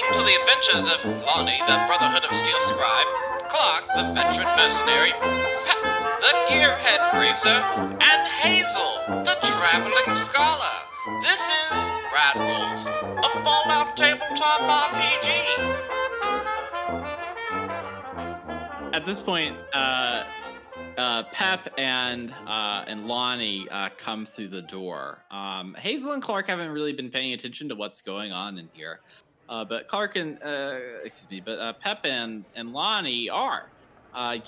listening to the adventures of Lonnie, the Brotherhood of Steel scribe, Clark, the veteran mercenary, Pep, the gearhead greaser, and Hazel, the traveling scholar. This is Rad Rolls, a Fallout tabletop RPG. At this point, Pep and Lonnie come through the door. Hazel and Clark haven't really been paying attention to what's going on in here, but Clark and Pep and Lonnie are.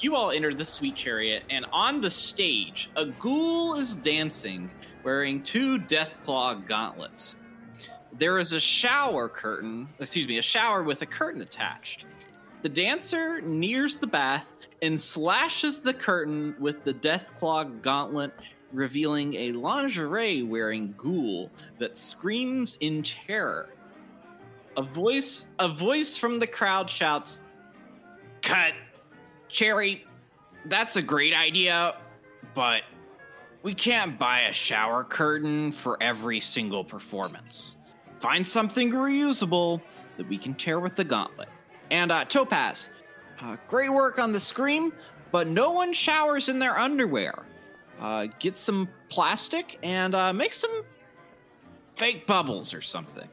You all enter the Sweet Chariot, and on the stage, a ghoul is dancing, wearing two deathclaw gauntlets. There is a shower with a curtain attached. The dancer nears the bath and slashes the curtain with the deathclaw gauntlet, revealing a lingerie-wearing ghoul that screams in terror. A voice from the crowd shouts, "Cut! Cherry, that's a great idea, but we can't buy a shower curtain for every single performance. Find something reusable that we can tear with the gauntlet. And Topaz, great work on the scream, but no one showers in their underwear. Get some plastic and make some fake bubbles or something."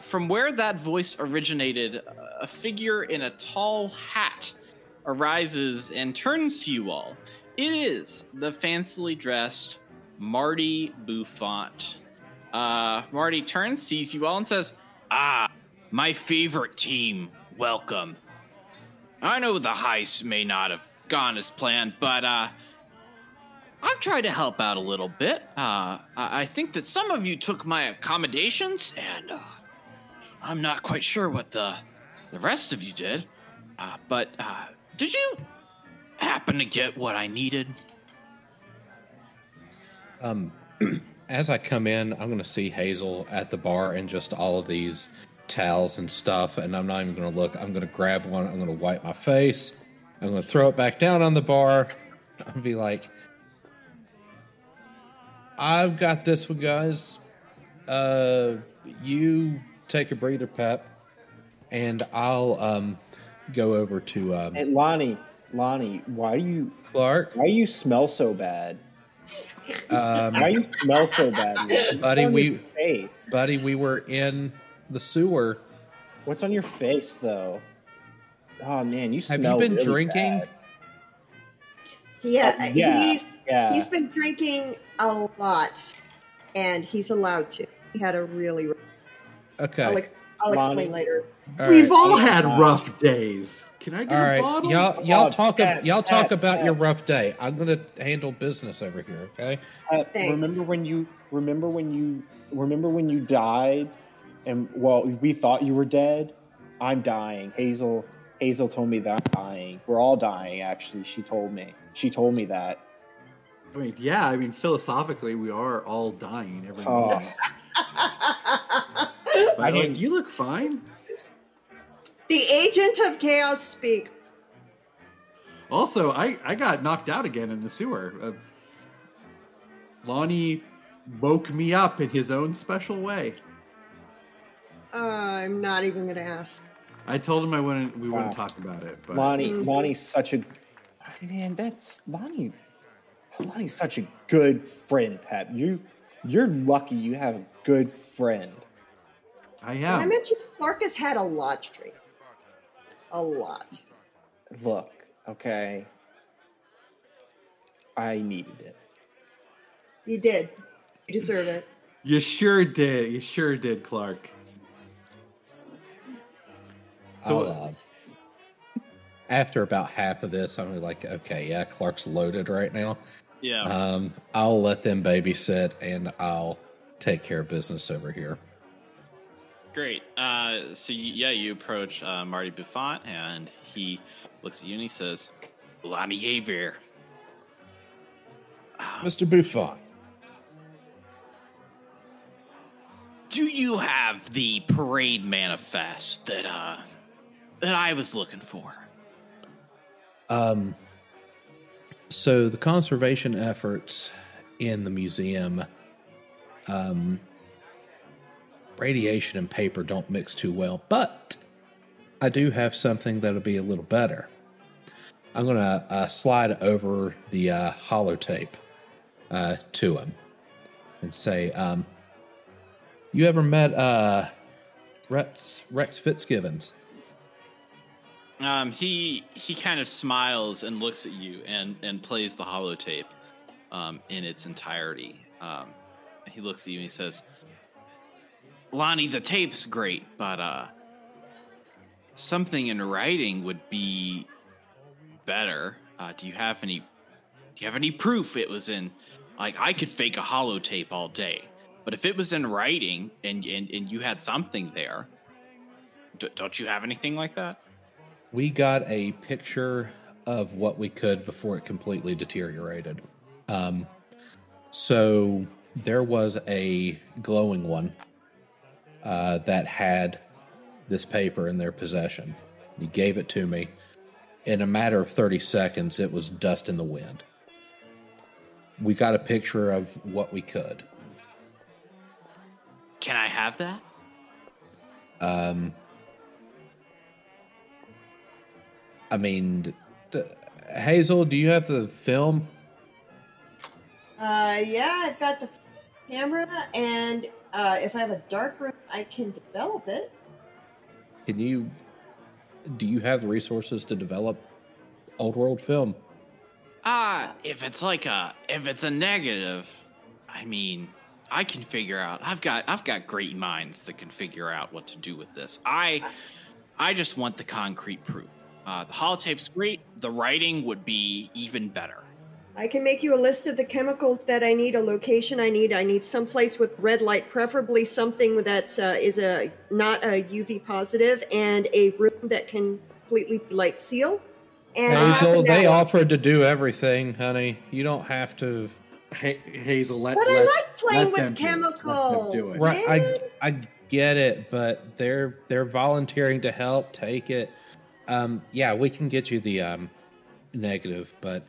From where that voice originated, a figure in a tall hat arises and turns to you all. It is the fancily dressed Marty Bouffant. Marty turns, sees you all, and says, "Ah, my favorite team, welcome. I know the heist may not have gone as planned, but I've tried to help out a little bit. I think that some of you took my accommodations, and I'm not quite sure what the rest of you did. But did you happen to get what I needed?" As I come in, I'm going to see Hazel at the bar and just all of these towels and stuff, and I'm not even going to look. I'm going to grab one. I'm going to wipe my face. I'm going to throw it back down on the bar. I'll be like, "I've got this one, guys. You take a breather, Pep, and I'll go over to..." Hey, Lonnie, why do you... Clark? Why do you smell so bad? Why do you smell so bad? Buddy, we were in the sewer. What's on your face, though? Oh, man, you smell... Have you been really drinking? Bad. Yeah. He's been drinking a lot, and he's allowed to. He had a really rough... Okay. I'll explain later. All We've right. all had rough days. Can I get a bottle? Y'all talk about your rough day. I'm gonna handle business over here. Okay. Remember when you died, and well, we thought you were dead. I'm dying. Hazel told me that I'm dying. We're all dying. Actually, she told me that. I mean, yeah. I mean, philosophically, we are all dying every minute. But you look fine. The agent of chaos speaks. Also, I got knocked out again in the sewer. Lonnie woke me up in his own special way. I'm not even going to ask. I told him we wouldn't talk about it. But Lonnie's such a... Man, that's... Lonnie's such a good friend, Pep. You're lucky you have a good friend. I am. I mentioned Clark has had a lot to drink. A lot. Look, okay. I needed it. You did. You deserve it. You sure did. You sure did, Clark. So after about half of this, I'm like, okay, yeah, Clark's loaded right now. Yeah. I'll let them babysit, and I'll take care of business over here. Great. You approach Marty Bouffant, and he looks at you and he says, "Lonnie Haber. Mr. Bouffant. Do you have the parade manifest that I was looking for?" So the conservation efforts in the museum... radiation and paper don't mix too well, but I do have something that'll be a little better. I'm going to slide over the holotape to him and say, you ever met Rex Fitzgibbons? He kind of smiles and looks at you and plays the holotape in its entirety. He looks at you and he says, Lonnie, the tape's great, but something in writing would be better. Do you have any proof it was in? Like, I could fake a holotape all day, but if it was in writing and you had something there, don't you have anything like that? We got a picture of what we could before it completely deteriorated. So there was a glowing one that had this paper in their possession. He gave it to me. In a matter of 30 seconds, it was dust in the wind. We got a picture of what we could. Can I have that? I mean, Hazel, do you have the film? Yeah, I've got the camera, and if I have a dark room, I can develop it. Can you... Do you have the resources to develop old world film? If it's a negative, I mean, I can figure out. I've got great minds that can figure out what to do with this. I just want the concrete proof. The holotape's great. The writing would be even better. I can make you a list of the chemicals that I need, a location I need. I need someplace with red light, preferably something that is not a UV positive, and a room that can completely be light sealed. And Hazel, they offered to do everything, honey. You don't have to. Hazel, I like playing with chemicals. Right, I get it, but they're volunteering to help. Take it. Yeah, we can get you the negative, but.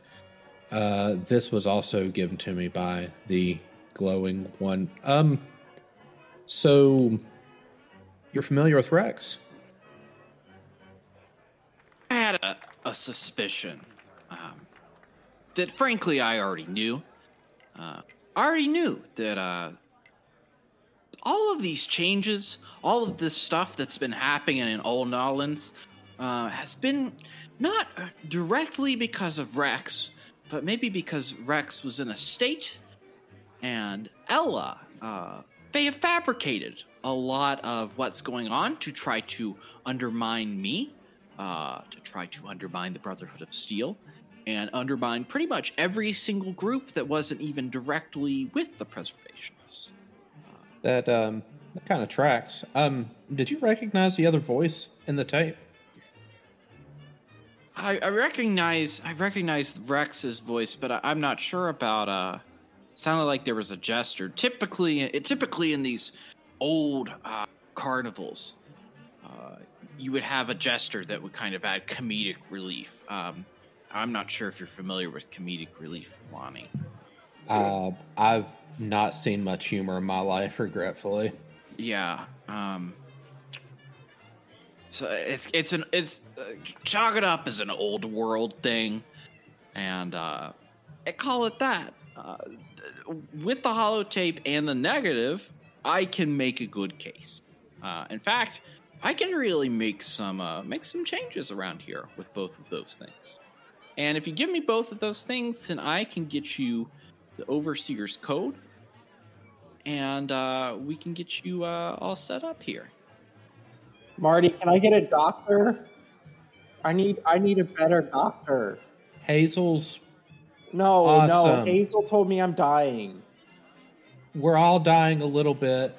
This was also given to me by the glowing one. So you're familiar with Rex? I had a suspicion that, frankly, I already knew. I already knew that all of these changes, all of this stuff that's been happening in Old Nawlins has been not directly because of Rex, but maybe because Rex was in a state, and Ella, they have fabricated a lot of what's going on to try to undermine me, to try to undermine the Brotherhood of Steel, and undermine pretty much every single group that wasn't even directly with the Preservationists. That kind of tracks. Did you recognize the other voice in the tape? I recognize Rex's voice, but I'm not sure about. Sounded like there was a gesture. Typically in these old carnivals, you would have a gesture that would kind of add comedic relief. I'm not sure if you're familiar with comedic relief, Lonnie. I've not seen much humor in my life, regretfully. Yeah. So it's chalk it up as an old world thing, and I call it that. With the holotape and the negative, I can make a good case. In fact, I can really make some changes around here with both of those things. And if you give me both of those things, then I can get you the Overseer's code, and we can get you all set up here. Marty, can I get a doctor? I need a better doctor. Hazel's awesome. No. Hazel told me I'm dying. We're all dying a little bit.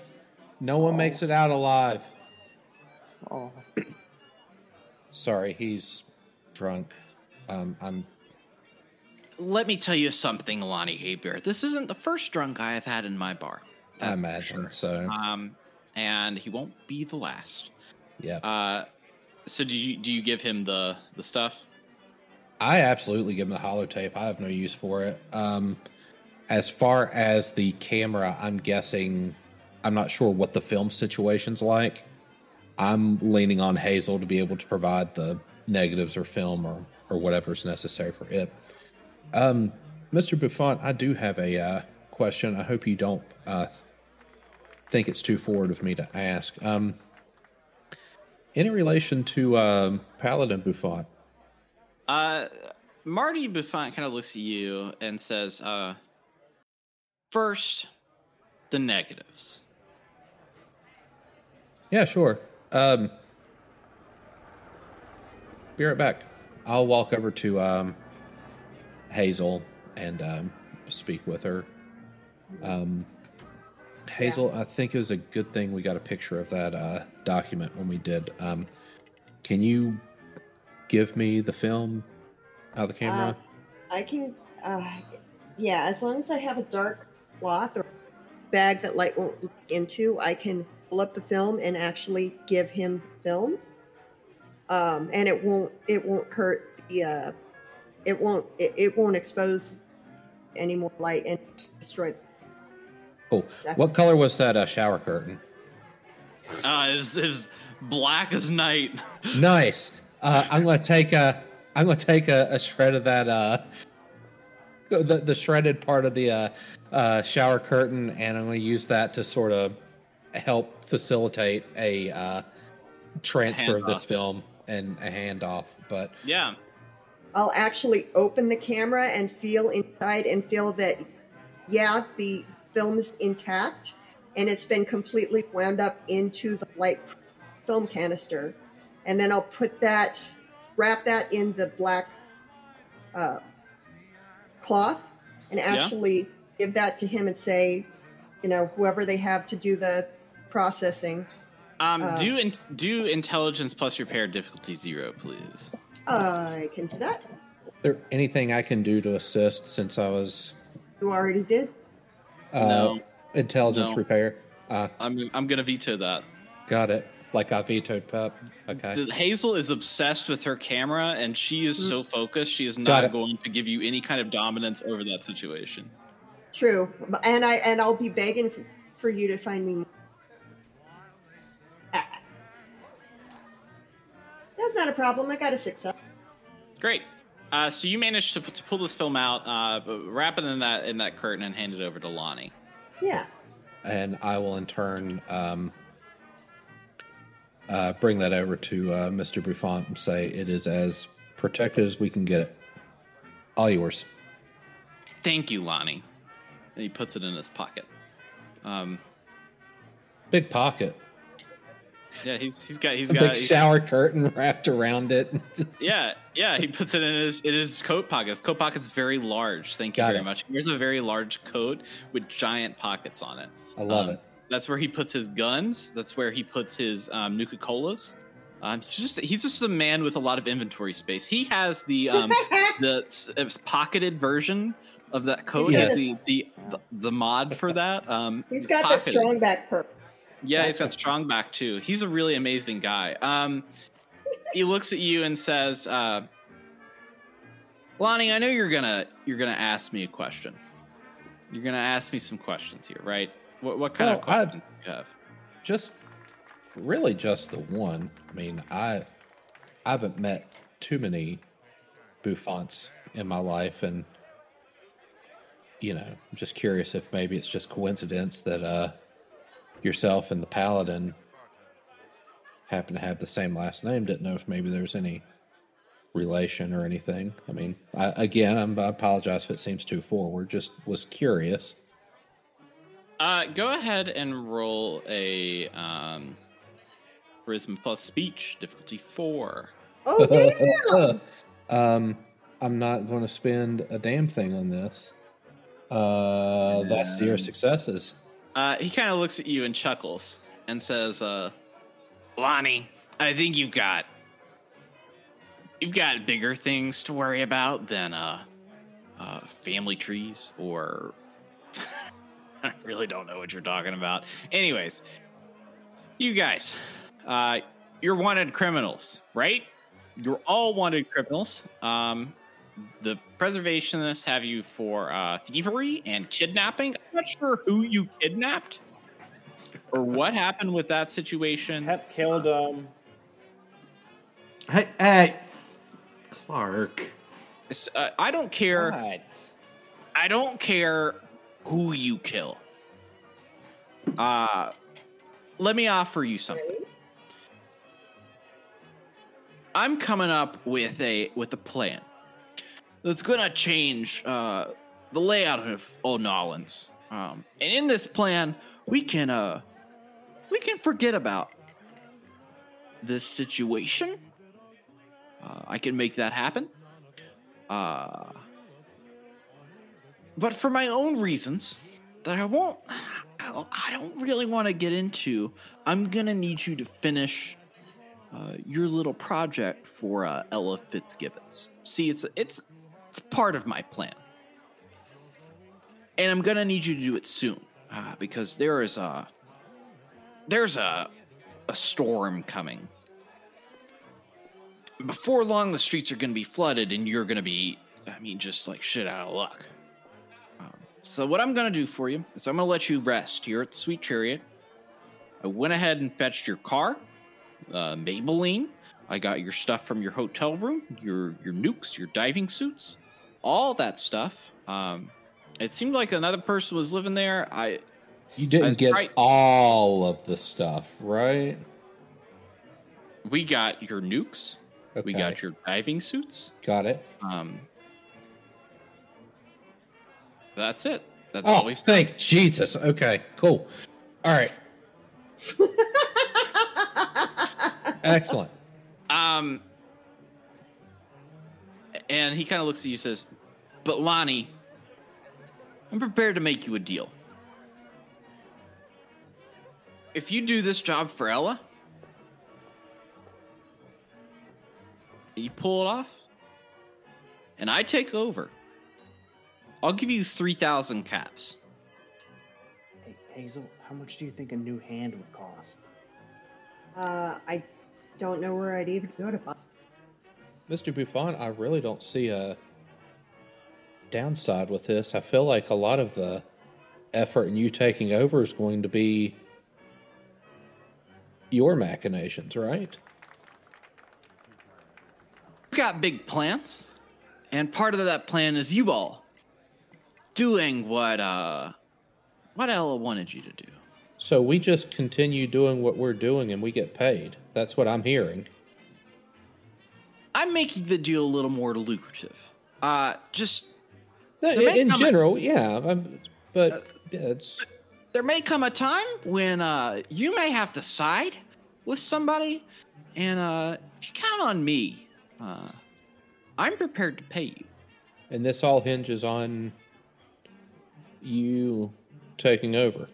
No one makes it out alive. Oh, sorry, he's drunk. Let me tell you something, Lonnie Haber. This isn't the first drunk I have had in my bar. That's I imagine for sure. So. And he won't be the last. Yeah. So do you give him the stuff? I absolutely give him the holotape. I have no use for it. As far as the camera, I'm guessing I'm not sure what the film situation's like. I'm leaning on Hazel to be able to provide the negatives or film or whatever's necessary for it. Mr. Bouffant, I do have a question. I hope you don't think it's too forward of me to ask. In relation to Paladin Bouffant? Marty Bouffant kind of looks at you and says, first, the negatives. Yeah, sure. Be right back. I'll walk over to Hazel and speak with her. Hazel, yeah. I think it was a good thing we got a picture of that document when we did. Can you give me the film out of the camera? I can, yeah, as long as I have a dark cloth or bag that light won't look into, I can pull up the film and actually give him film. And it won't hurt the, it won't expose any more light and destroy. Cool. Exactly. What color was that shower curtain? It was black as night. Nice. I'm gonna take a shred of that the shredded part of the shower curtain, and I'm gonna use that to sort of help facilitate a transfer of this film and a handoff. But yeah, I'll actually open the camera and feel inside and feel that, yeah, the film is intact and it's been completely wound up into the light film canister. And then I'll put that, wrap that in the black cloth and actually give that to him and say, you know, whoever they have to do the processing. Do intelligence plus repair difficulty 0, please. I can do that. Is there anything I can do to assist since I was... You already did? No. Intelligence repair. I'm going to veto that. Got it. Like I vetoed Pep. Okay. Hazel is obsessed with her camera, and she is so focused, she is not going to give you any kind of dominance over that situation. True. And I'll be begging for you to find me. That's not a problem. I got a 6 up. Great. So you managed to pull this film out, wrap it in that curtain, and hand it over to Lonnie. Yeah. And I will in turn bring that over to Mr. Bouffant and say it is as protected as we can get it. All yours. Thank you, Lonnie. And he puts it in his pocket. Big pocket. Yeah, he's got a big shower curtain wrapped around it. Yeah, he puts it in his coat pocket. His coat pocket's very large. Thank you very much. Here's a very large coat with giant pockets on it. I love it. That's where he puts his guns. That's where he puts his Nuka-Colas. He's just a man with a lot of inventory space. He has the the pocketed version of that coat. He has the mod for that. He's got the strong back perk. Yeah, he's got strong back too. He's a really amazing guy. He looks at you and says, Lonnie, I know you're gonna ask me a question. You're gonna ask me some questions here, right? What kind of questions do you have? Just really just the one. I mean, I haven't met too many Bouffants in my life, and you know, I'm just curious if maybe it's just coincidence that yourself and the paladin happen to have the same last name. Didn't know if maybe there's any relation or anything. I mean, I apologize if it seems too forward. Just was curious. Go ahead and roll a charisma plus speech, difficulty 4. Oh, damn! I'm not going to spend a damn thing on this. That's 0 successes. He kind of looks at you and chuckles and says, Lonnie, I think you've got bigger things to worry about than family trees or I really don't know what you're talking about. Anyways, you guys, you're wanted criminals, right? You're all wanted criminals. The Preservationists have you for thievery and kidnapping. I'm not sure who you kidnapped. or what happened with that situation? Pep killed Hey, Clark. I don't care. What? I don't care who you kill. Let me offer you something. I'm coming up with a plan that's gonna change the layout of Old Nawlins. And in this plan, we can forget about this situation. I can make that happen. But for my own reasons that I don't really want to get into, I'm going to need you to finish your little project for Ella Fitzgibbons. See, it's part of my plan. And I'm going to need you to do it soon because there's a storm coming. Before long, the streets are going to be flooded, and you're going to be, just like shit out of luck. So what I'm going to do for you is I'm going to let you rest here at the Sweet Chariot. I went ahead and fetched your car, Maybelline. I got your stuff from your hotel room, your nukes, your diving suits, all that stuff. It seemed like another person was living there. You didn't get all of the stuff, right? We got your nukes. Okay. We got your diving suits. Got it. That's it. That's all we've done. Thank Jesus. Okay, cool. All right. Excellent. And he kind of looks at you and says, but Lonnie, I'm prepared to make you a deal. If you do this job for Ella, you pull it off, and I take over, I'll give you 3,000 caps. Hey, Hazel, how much do you think a new hand would cost? I don't know where I'd even go to buy. Mr. Bouffant, I really don't see a downside with this. I feel like a lot of the effort in you taking over is going to be your machinations, right? We've got big plans, and part of that plan is you all doing what Ella wanted you to do. So we just continue doing what we're doing and we get paid. That's what I'm hearing. I'm making the deal a little more lucrative. In general, yeah. There may come a time when you may have to side with somebody, and if you count on me, I'm prepared to pay you. And this all hinges on you taking over.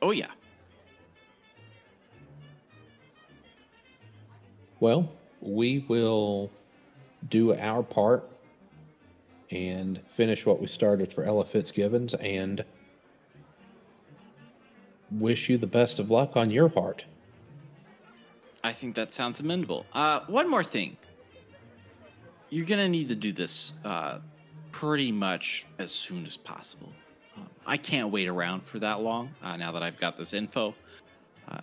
Oh, yeah. Well, we will do our part and finish what we started for Ella Fitzgibbons and wish you the best of luck on your part. I think that sounds amendable. One more thing. You're going to need to do this pretty much as soon as possible. I can't wait around for that long now that I've got this info.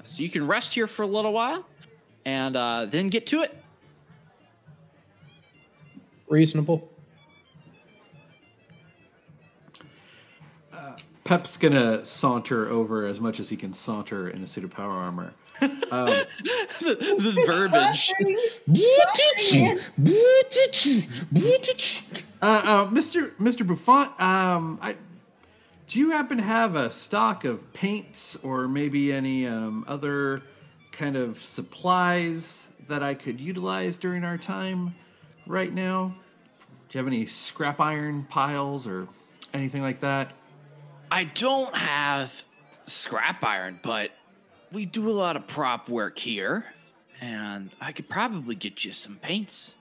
So you can rest here for a little while and then get to it. Reasonable. Pep's going to saunter over as much as he can saunter in a suit of power armor. The verbiage. Mr. Bouffant, do you happen to have a stock of paints or maybe any other kind of supplies that I could utilize during our time right now? Do you have any scrap iron piles or anything like that? I don't have scrap iron, but we do a lot of prop work here, and I could probably get you some paints.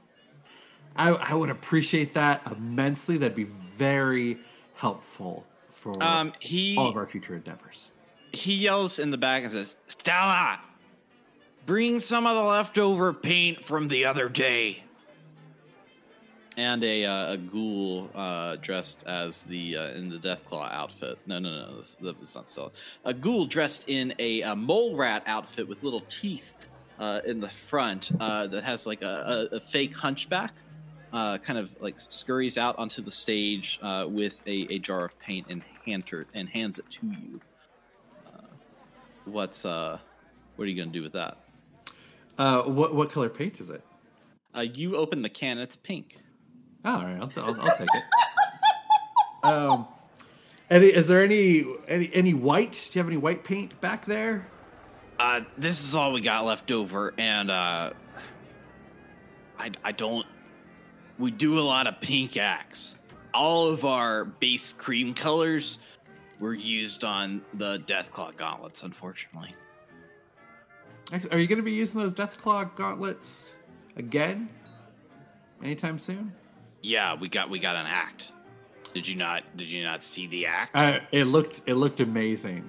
I would appreciate that immensely. That'd be very helpful for all of our future endeavors. He yells in the back and says, Stella, bring some of the leftover paint from the other day. And a ghoul dressed as the in the deathclaw outfit. No, that was not solid. A ghoul dressed in a mole rat outfit with little teeth in the front that has like a fake hunchback. Kind of like scurries out onto the stage with a jar of paint and hands it to you. What are you gonna do with that? What color paint is it? You open the can. It's pink. Oh, all right, I'll take it. Is there any white? Do you have any white paint back there? This is all we got left over, and I don't. We do a lot of pink acts. All of our base cream colors were used on the Deathclaw gauntlets, unfortunately. Are you going to be using those Deathclaw gauntlets again anytime soon? Yeah, we got an act. Did you not see the act? It looked amazing.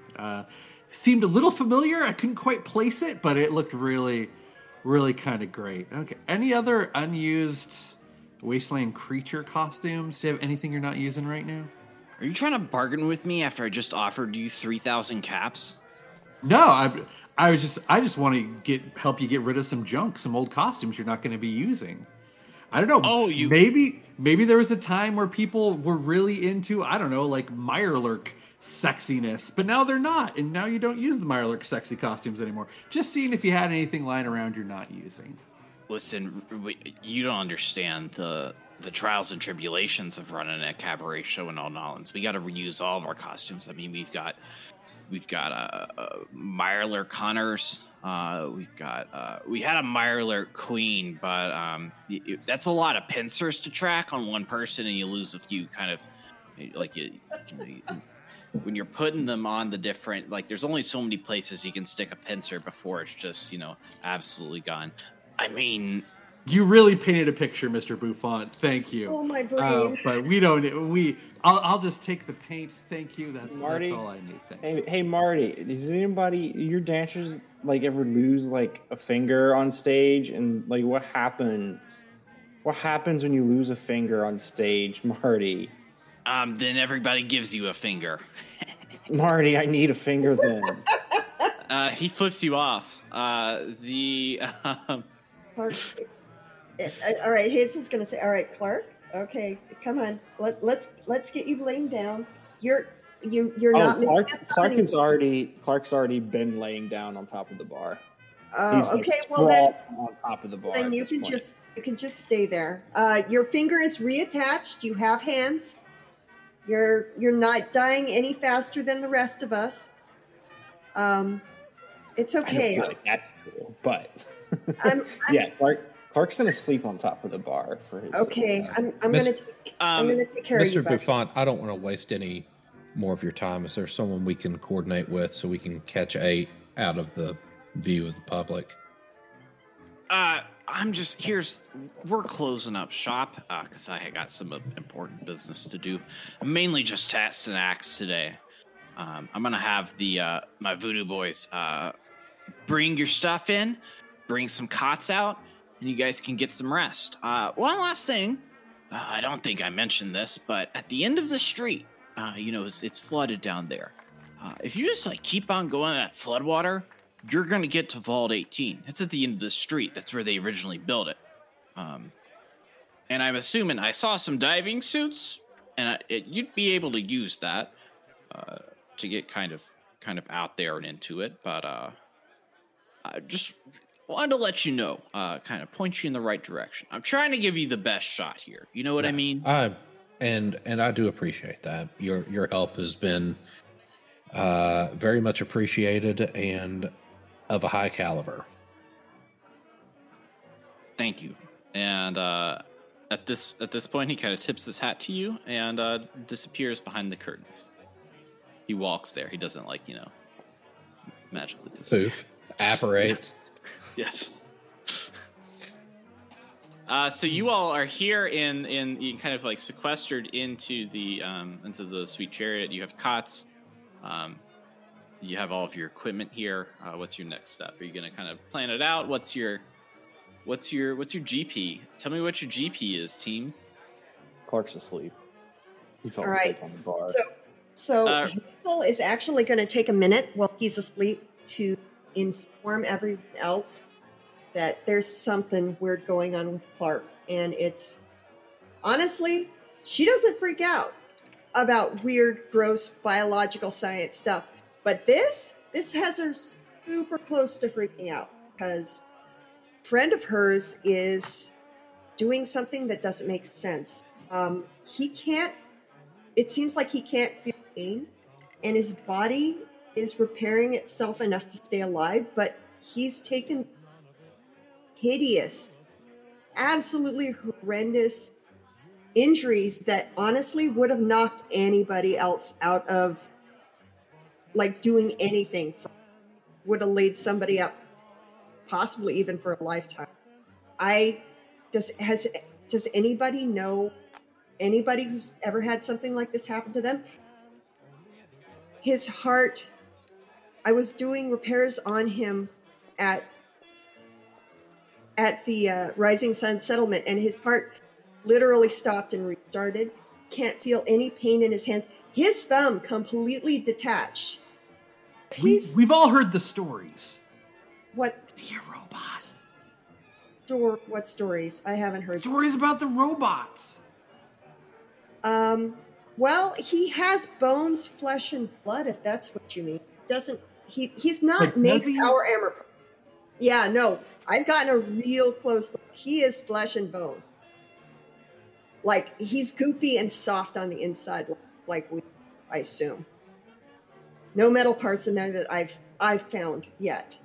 Seemed a little familiar. I couldn't quite place it, but it looked really, really kind of great. Okay. Any other unused Wasteland creature costumes? Do you have anything you're not using right now? Are you trying to bargain with me after I just offered you 3,000 caps? No, I just want to help you get rid of some junk, some old costumes you're not going to be using. I don't know. Oh, maybe there was a time where people were really into, I don't know, like Mirelurk sexiness, but now they're not, and now you don't use the Mirelurk sexy costumes anymore. Just seeing if you had anything lying around you're not using. Listen, you don't understand the trials and tribulations of running a cabaret show in Old Nawlins. We got to reuse all of our costumes. I mean, we've got Mirelurk hunters. We had a Mirelurk queen, but that's a lot of pincers to track on one person, and you lose a few kind of like when you're putting them on the different, like there's only so many places you can stick a pincer before it's just, absolutely gone. I mean, you really painted a picture, Mr. Bouffant. Thank you. Oh, my brain. But we don't. I'll just take the paint. Thank you. That's all I need. Hey, Marty. Does anybody, your dancers, like ever lose like a finger on stage? And like, what happens? What happens when you lose a finger on stage, Marty? Then everybody gives you a finger. Marty, I need a finger then. He flips you off. All right, Hayes is going to say, all right, Clark, okay, come on. Let's get you laying down. You're not... Clark's already been laying down on top of the bar. Oh, he's okay, well then... on top of the bar. Then you can just stay there. Your finger is reattached. You have hands. You're not dying any faster than the rest of us. It's okay. I don't feel like that's true, but... Clark's gonna sleep on top of the bar for his. Okay, I'm gonna take care of you, Mr. Bouffant. I don't want to waste any more of your time. Is there someone we can coordinate with so we can catch 8 out of the view of the public? We're closing up shop because I got some important business to do. I'm mainly just testing acts today. I'm gonna have the my voodoo boys bring your stuff in. Bring some cots out, and you guys can get some rest. One last thing. I don't think I mentioned this, but at the end of the street, it's flooded down there. If you just, keep on going to that flood water, you're going to get to Vault 18. It's at the end of the street. That's where they originally built it. And I'm assuming I saw some diving suits, and you'd be able to use that to get kind of out there and into it. But I just... wanted to let you know, kind of point you in the right direction. I'm trying to give you the best shot here. You know what I mean? And I do appreciate that. Your help has been very much appreciated and of a high caliber. Thank you. And at this point, he kind of tips his hat to you and disappears behind the curtains. He walks there. He doesn't magically disappear. Poof. Apparates. Yes. So you all are here in kind of sequestered into the Sweet Chariot. You have cots. You have all of your equipment here. What's your next step? Are you going to kind of plan it out? What's your GP? Tell me what your GP is, team. Clark's asleep. He fell asleep on the bar. So Hazel is actually going to take a minute while he's asleep to inform everyone else that there's something weird going on with Clark. And it's, honestly, she doesn't freak out about weird, gross, biological science stuff. But this has her super close to freaking out because a friend of hers is doing something that doesn't make sense. It seems like he can't feel pain, and his body is repairing itself enough to stay alive, but he's taken hideous, absolutely horrendous injuries that honestly would have knocked anybody else out of, like, doing anything. Would have laid somebody up, possibly even for a lifetime. Does anybody know anybody who's ever had something like this happen to them? His heart, I was doing repairs on him at the Rising Sun settlement, and his heart literally stopped and restarted. Can't feel any pain in his hands. His thumb completely detached. We've all heard the stories. What? The robots. What stories? I haven't heard. Stories about the robots. Well, he has bones, flesh, and blood, if that's what you mean. Doesn't he? He's not making our armor. Yeah, no. I've gotten a real close look. He is flesh and bone. Like, he's goopy and soft on the inside, like we, I assume. No metal parts in there that I've found yet.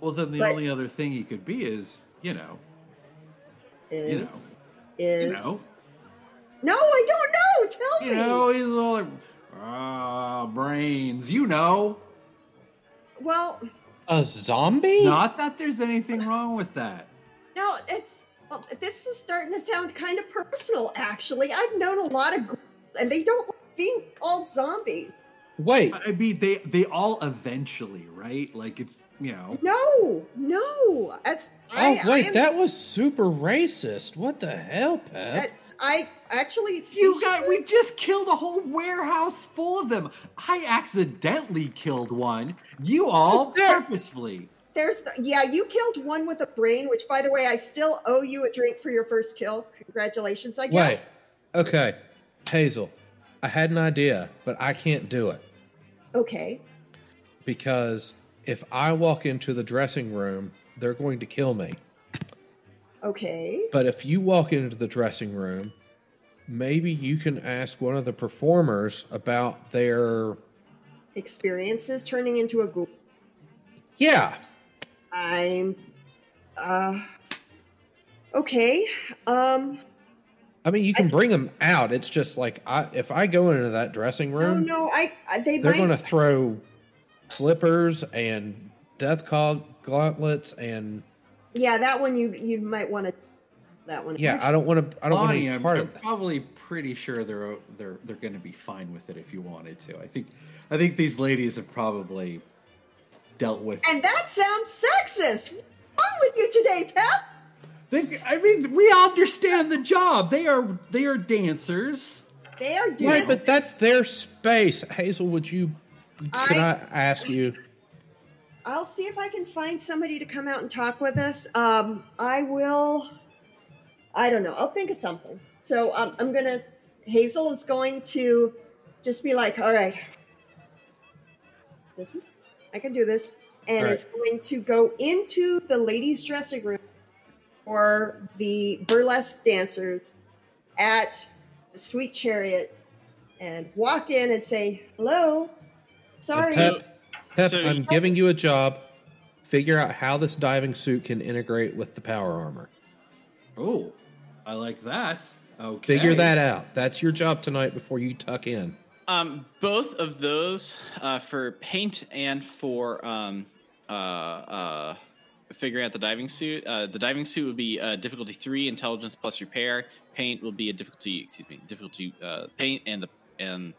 Well, then the only other thing he could be is, No, I don't know. Tell me. He's all like, brains, Well. A zombie? Not that there's anything wrong with that. No, this is starting to sound kind of personal, actually. I've known a lot of ghouls, and they don't like being called zombie. Wait. I mean, they all eventually, right? Like, it's, No. That was super racist. What the hell, Pep? We just killed a whole warehouse full of them. I accidentally killed one. You all purposefully. You killed one with a brain, which, by the way, I still owe you a drink for your first kill. Congratulations, I guess. Wait. Okay. Hazel, I had an idea, but I can't do it. Okay. Because if I walk into the dressing room, they're going to kill me. Okay. But if you walk into the dressing room, maybe you can ask one of the performers about their experiences turning into a ghoul. Yeah. I mean, you can bring them out. It's just like, if I go into that dressing room, they're going to throw slippers and deathclaw gauntlets and... Yeah, that one you might want to... That one. Yeah, I don't want to be part of that. I'm probably pretty sure they're going to be fine with it if you wanted to. I think these ladies have probably dealt with... And that sounds sexist! What's wrong with you today, Pep? We understand the job. They are dancers. They are dancers. Right, but that's their space. Hazel, can I ask you? I'll see if I can find somebody to come out and talk with us. I don't know. I'll think of something. So Hazel is going to just be like, all right, I can do this. And it's going to go into the ladies' dressing room or the burlesque dancer at the Sweet Chariot and walk in and say, hello, sorry. Pep, I'm giving you a job. Figure out how this diving suit can integrate with the power armor. Oh, I like that. Okay. Figure that out. That's your job tonight before you tuck in. Both of those for paint and for figuring out the diving suit. The diving suit would be difficulty 3, intelligence plus repair. Paint will be a difficulty paint, and the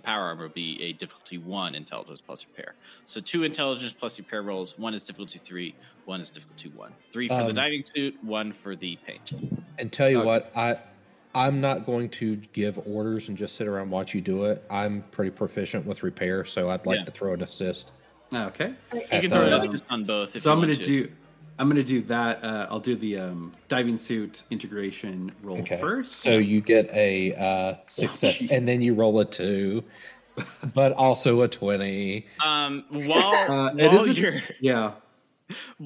power armor would be a difficulty 1, intelligence plus repair. So 2 intelligence plus repair rolls. 1 is difficulty 3. 1 is difficulty 1. 3 for the diving suit. 1 for the paint. And tell you what, I I'm not going to give orders and just sit around and watch you do it. I'm pretty proficient with repair, so I'd like to throw an assist. Okay. You can throw an assist on both. So I'm going to do that. I'll do the diving suit integration roll first. So you get a success, and then you roll a 2, but also a 20.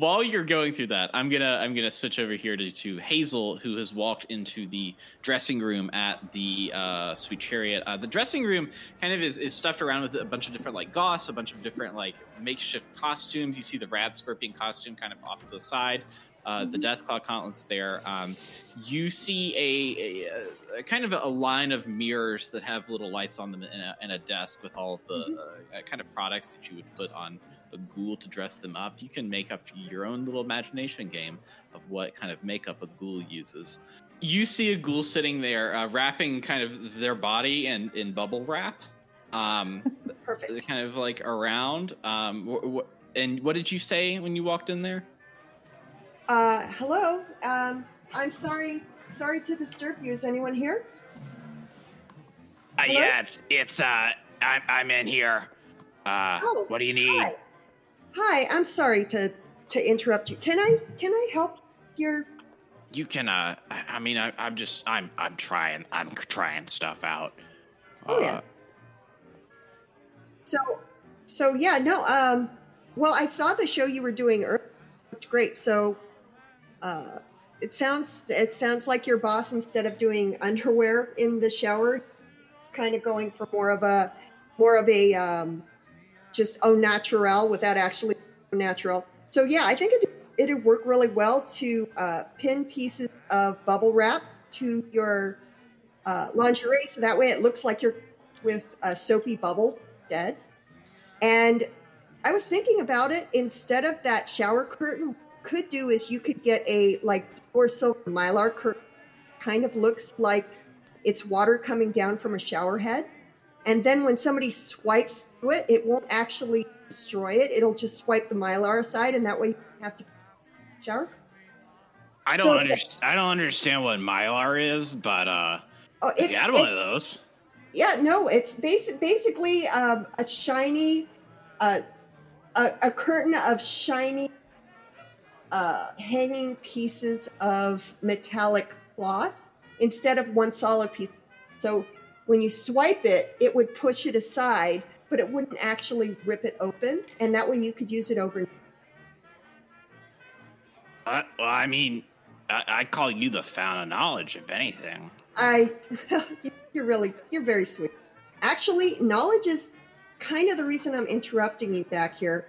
While you're going through that, I'm gonna switch over here to Hazel, who has walked into the dressing room at the Sweet Chariot. The dressing room kind of is stuffed around with a bunch of different like goss, a bunch of different like makeshift costumes. You see the Rad Scorpion costume kind of off to the side. The Deathclaw gauntlets there. You see a kind of a line of mirrors that have little lights on them and a desk with all of the kind of products that you would put on a ghoul to dress them up. You can make up your own little imagination game of what kind of makeup a ghoul uses. You see a ghoul sitting there wrapping kind of their body in bubble wrap. Perfect. Kind of like around. And what did you say when you walked in there? Hello. I'm sorry to disturb you. Is anyone here? Yeah, it's I'm in here. What do you need? Hi, I'm sorry to interrupt you. Can I help your... You can, I'm trying stuff out. Oh, yeah. So yeah, no, well, I saw the show you were doing earlier. It looked great, so... It sounds like your boss, instead of doing underwear in the shower, kind of going for more of a just au naturel without actually natural. So yeah, I think it'd work really well to pin pieces of bubble wrap to your lingerie, so that way it looks like you're with soapy bubbles instead. And I was thinking about it, instead of that shower curtain, could do is you could get a like or silver mylar curtain, kind of looks like it's water coming down from a shower head, and then when somebody swipes through it, it won't actually destroy it, it'll just swipe the mylar aside, and that way you have to shower. I don't understand what mylar is, but if you had one of those. Yeah, no, it's basically a shiny a curtain of shiny hanging pieces of metallic cloth instead of one solid piece. So when you swipe it, it would push it aside, but it wouldn't actually rip it open, and that way you could use it over. Well, I mean, I call you the fountain of knowledge, if anything. You're very sweet. Actually, knowledge is kind of the reason I'm interrupting you back here.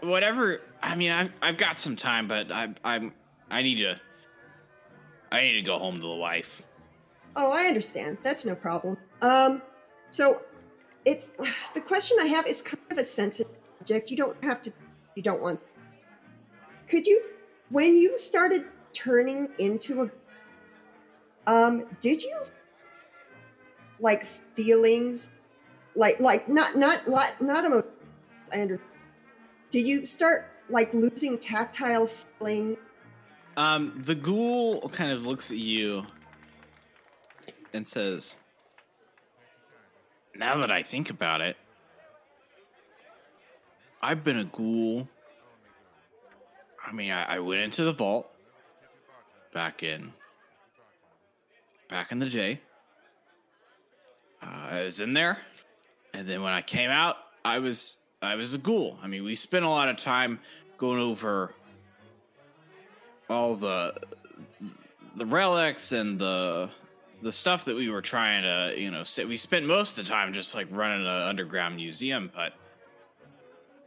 Whatever. I mean, I've got some time, but I need to go home to the wife. Oh, I understand. That's no problem. So it's the question I have. It's kind of a sensitive subject. You don't want. Could you, when you started turning into a, did you like feelings, like not emotions? I understand. Did you start? Like losing tactile feeling. The ghoul kind of looks at you and says, "Now that I think about it, I've been a ghoul. I mean, I went into the vault back in the day. I was in there, and then when I came out, I was a ghoul. I mean, we spent a lot of time going over all the relics and the stuff that we were trying to, we spent most of the time just like running an underground museum, but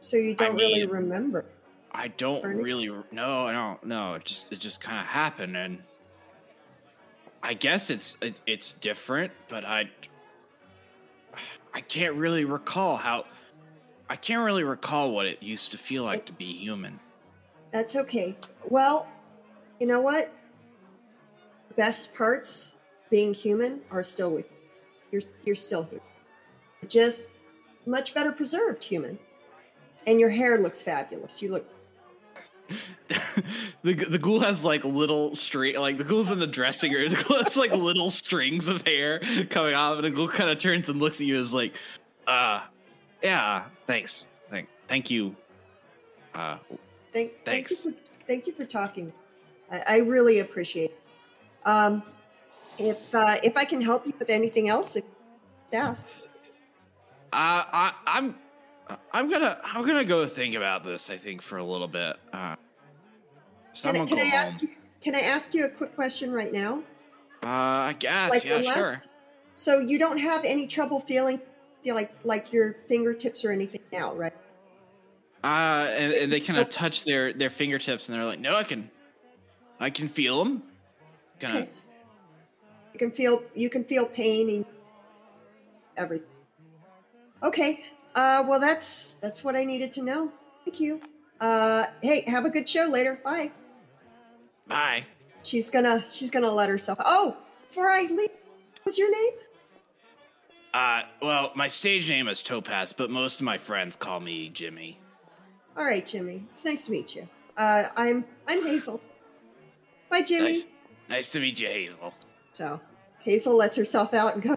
so you don't really remember? I don't really. No. It just kind of happened, and I guess it's different, but I can't really recall how. I can't really recall what it used to feel like to be human." That's okay. Well, you know what? The best parts being human are still with you. You're still human. Just much better preserved human. And your hair looks fabulous. You look... The ghoul has like little straight, like the ghoul's in the dressing room. The ghoul has like little strings of hair coming off, and the ghoul kind of turns and looks at you as like, yeah, thanks, thank you, thanks. Thank you for talking. I really appreciate it. If I can help you with anything else, ask. I'm gonna go think about this, I think, for a little bit. Can I ask you a quick question right now? I guess, like, yeah, sure. So you don't have any trouble feel like your fingertips or anything now, right? And they kind of touch their fingertips, and they're like, "No, I can feel them." Okay. You can feel pain and everything. Okay. Well, that's what I needed to know. Thank you. Hey, have a good show later. Bye. Bye. She's gonna let herself. Oh, before I leave, what's your name? Well, my stage name is Topaz, but most of my friends call me Jimmy. All right, Jimmy. It's nice to meet you. I'm Hazel. Bye, Jimmy. Nice to meet you, Hazel. So Hazel lets herself out and goes,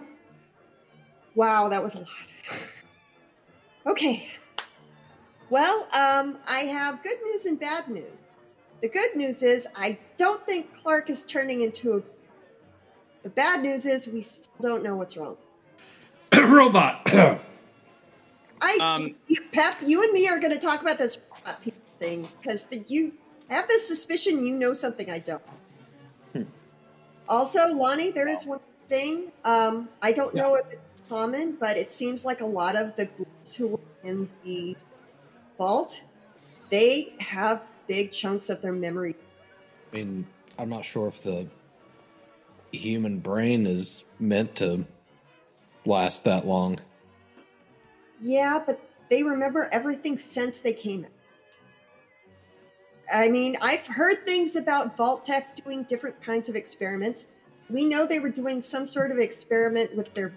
wow, that was a lot. Okay. Well, I have good news and bad news. The good news is I don't think Clark is turning into a... The bad news is we still don't know what's wrong. Robot. Pep, you and me are going to talk about this robot people thing, because I have this suspicion you know something I don't. Also, Lonnie, there is one thing. I don't know if it's common, but it seems like a lot of the ghouls who were in the vault, they have big chunks of their memory. I mean, I'm not sure if the human brain is meant to last that long. Yeah, but they remember everything since they came in. I mean, I've heard things about Vault-Tec doing different kinds of experiments. We know they were doing some sort of experiment with their...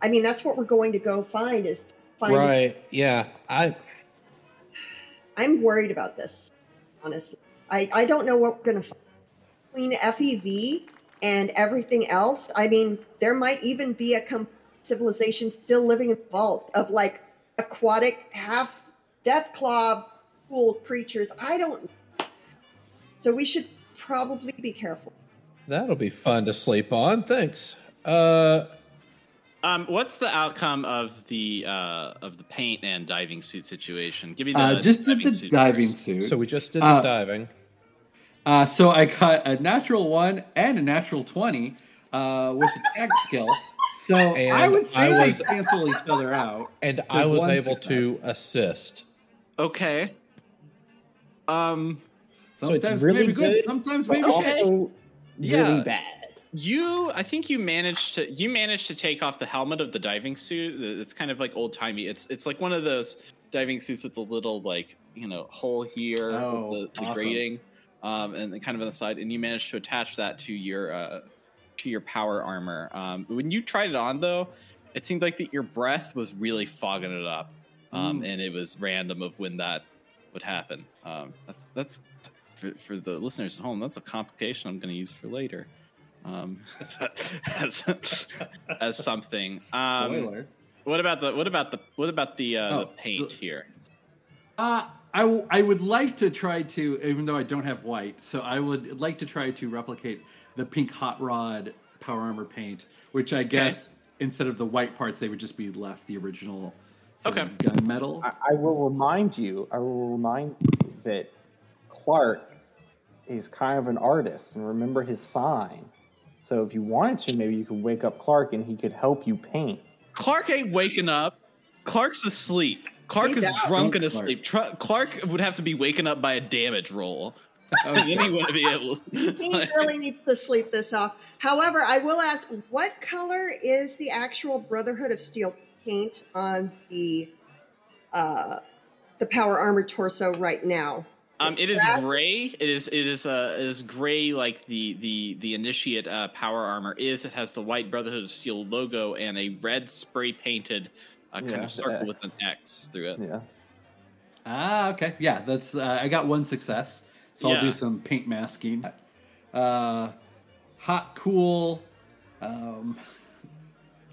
I mean, that's what we're going to go find, is to find... Right, yeah. I'm worried about this, honestly. I don't know what we're going to find. Between FEV and everything else, I mean, there might even be a civilization still living in the vault of, like, aquatic, half deathclaw... creatures. I don't know. So we should probably be careful. That'll be fun to sleep on. Thanks. What's the outcome of the paint and diving suit situation? Give me the just did the diving suit. So we just did the diving. So I got a natural 1 and a natural 20 with the tag skill. So and I would say they cancel each other out. And I was able to assist. Okay. So it's really good. Sometimes maybe also really bad. I think you managed to take off the helmet of the diving suit. It's kind of like old timey. It's like one of those diving suits with the little, like, you know, hole here, with the grating, and kind of on the side. And you managed to attach that to your power armor. When you tried it on, though, it seemed like that your breath was really fogging it up, and it was random of when that would happen. That's for the listeners at home, that's a complication I'm going to use for later, as something. Spoiler. What about the paint here? I would like to try to, even though I don't have white, so I would like to try to replicate the pink hot rod power armor paint, which I guess instead of the white parts, they would just be left the original. Okay. Gunmetal. I will remind you that Clark is kind of an artist, and remember his sign. So if you wanted to, maybe you could wake up Clark, and he could help you paint. Clark ain't waking up. Clark's asleep. Clark is drunk and asleep. Clark would have to be waken up by a damage roll. He really needs to sleep this off. However, I will ask, what color is the actual Brotherhood of Steel paint on the power armor torso right now? It is gray. It is gray, like the initiate power armor is. It has the white Brotherhood of Steel logo and a red spray painted kind of circle with an X through it. Yeah. Ah, okay. Yeah, that's I got one success. So I'll do some paint masking. Hot, cool,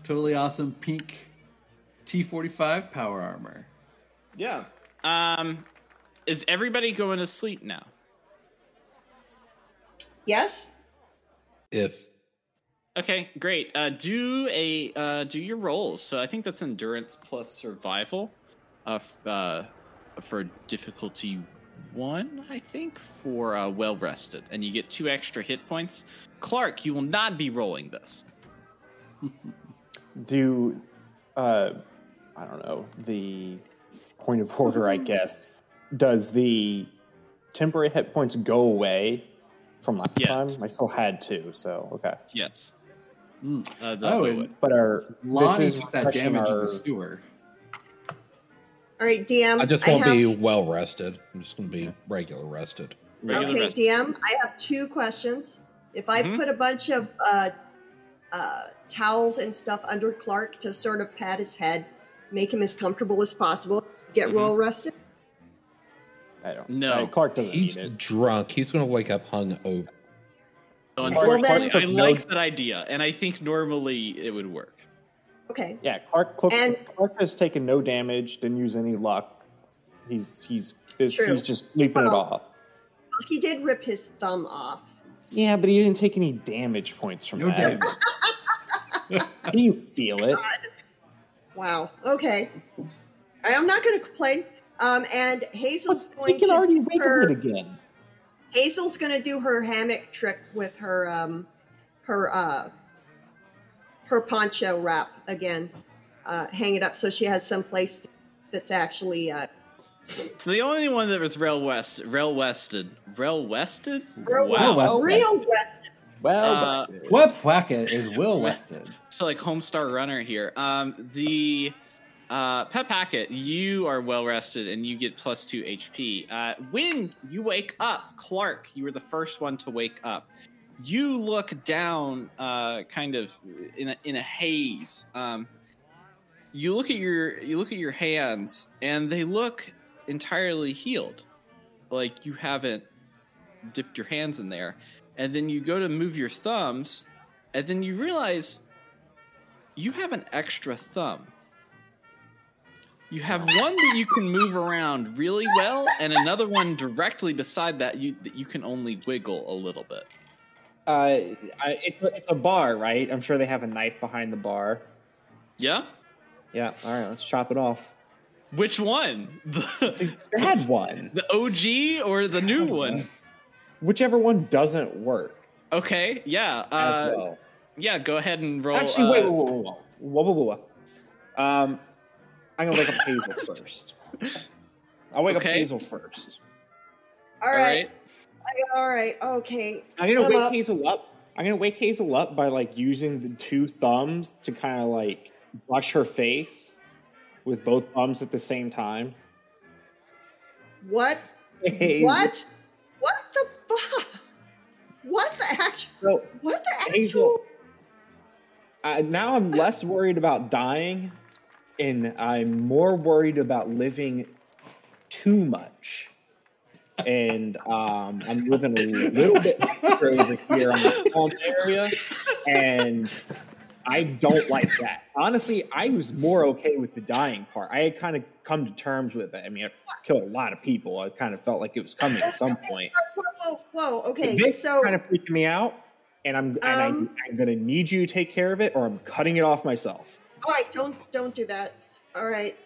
totally awesome pink T45 power armor. Yeah. Is everybody going to sleep now? Yes. If. Okay, great. Do your rolls. So I think that's endurance plus survival, for difficulty 1, I think, for well rested, and you get 2 extra hit points. Clark, you will not be rolling this. Do, I don't know, the point of order, I guess. Does the temporary hit points go away from last time? I still had 2, so okay. Yes. But our Lonnie took that damage in the sewer. All right, DM. I just won't be well rested. I'm just going to be regular rested. DM, I have 2 questions. If I put a bunch of towels and stuff under Clark to sort of pat his head, make him as comfortable as possible, get well rested? I don't know. No, Clark doesn't need it. He's drunk. He's going to wake up hungover. So unfortunately, I like that idea, and I think normally it would work. Okay. Yeah, Clark has taken no damage, didn't use any luck. He's just sleeping it off. He did rip his thumb off. Yeah, but he didn't take any damage points from that. No damage. You feel it. God. Wow. Okay. I'm not going to complain. And Hazel's going to already wake up again. Hazel's going to do her hammock trick with her her poncho wrap again, hang it up so she has some place that's actually. So the only one that was Real Wested. Well, Whack-It is Will Wested. So like Homestar Runner here. Pep Hackett, you are well rested and you get plus 2 HP. When you wake up, Clark, you were the first one to wake up. You look down, kind of in a haze. You look at your hands, and they look entirely healed, like you haven't dipped your hands in there. And then you go to move your thumbs, and then you realize you have an extra thumb. You have one that you can move around really well, and another one directly beside that that you can only wiggle a little bit. It's a bar, right? I'm sure they have a knife behind the bar. Yeah? Yeah, all right, let's chop it off. Which one? The bad one. The OG or the new one? Whichever one doesn't work. Okay, yeah. As well. Yeah, go ahead and roll. Actually, wait, whoa. I'm going to wake up Hazel first. I'll wake up Hazel first. All right. Okay. I'm going to wake Hazel up. I'm going to wake Hazel up by, like, using the 2 thumbs to kind of, like, brush her face with both thumbs at the same time. What? Hazel. What? What the fuck? What the actual? Hazel, now I'm less worried about dying, and I'm more worried about living too much. And I'm living a little bit extra over here on the palm area, and I don't like that. Honestly, I was more okay with the dying part. I had kind of come to terms with it. I mean, I killed a lot of people. I kind of felt like it was coming at some point. Whoa, okay. This kind of freaking me out, and I'm going to need you to take care of it, or I'm cutting it off myself. All right, don't do that. All right.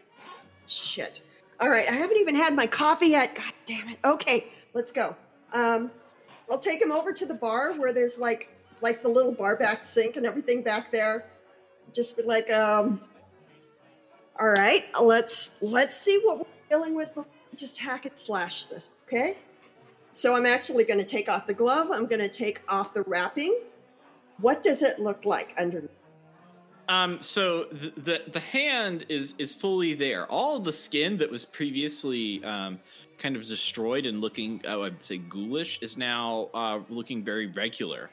Shit. All right, I haven't even had my coffee yet. God damn it. Okay, let's go. I'll take him over to the bar where there's like the little bar back sink and everything back there. Just be like, all right, let's see what we're dealing with before we just hack and slash this, okay? So I'm actually going to take off the glove. I'm going to take off the wrapping. What does it look like underneath? So the hand is fully there. All the skin that was previously kind of destroyed and looking, I'd say ghoulish, is now looking very regular.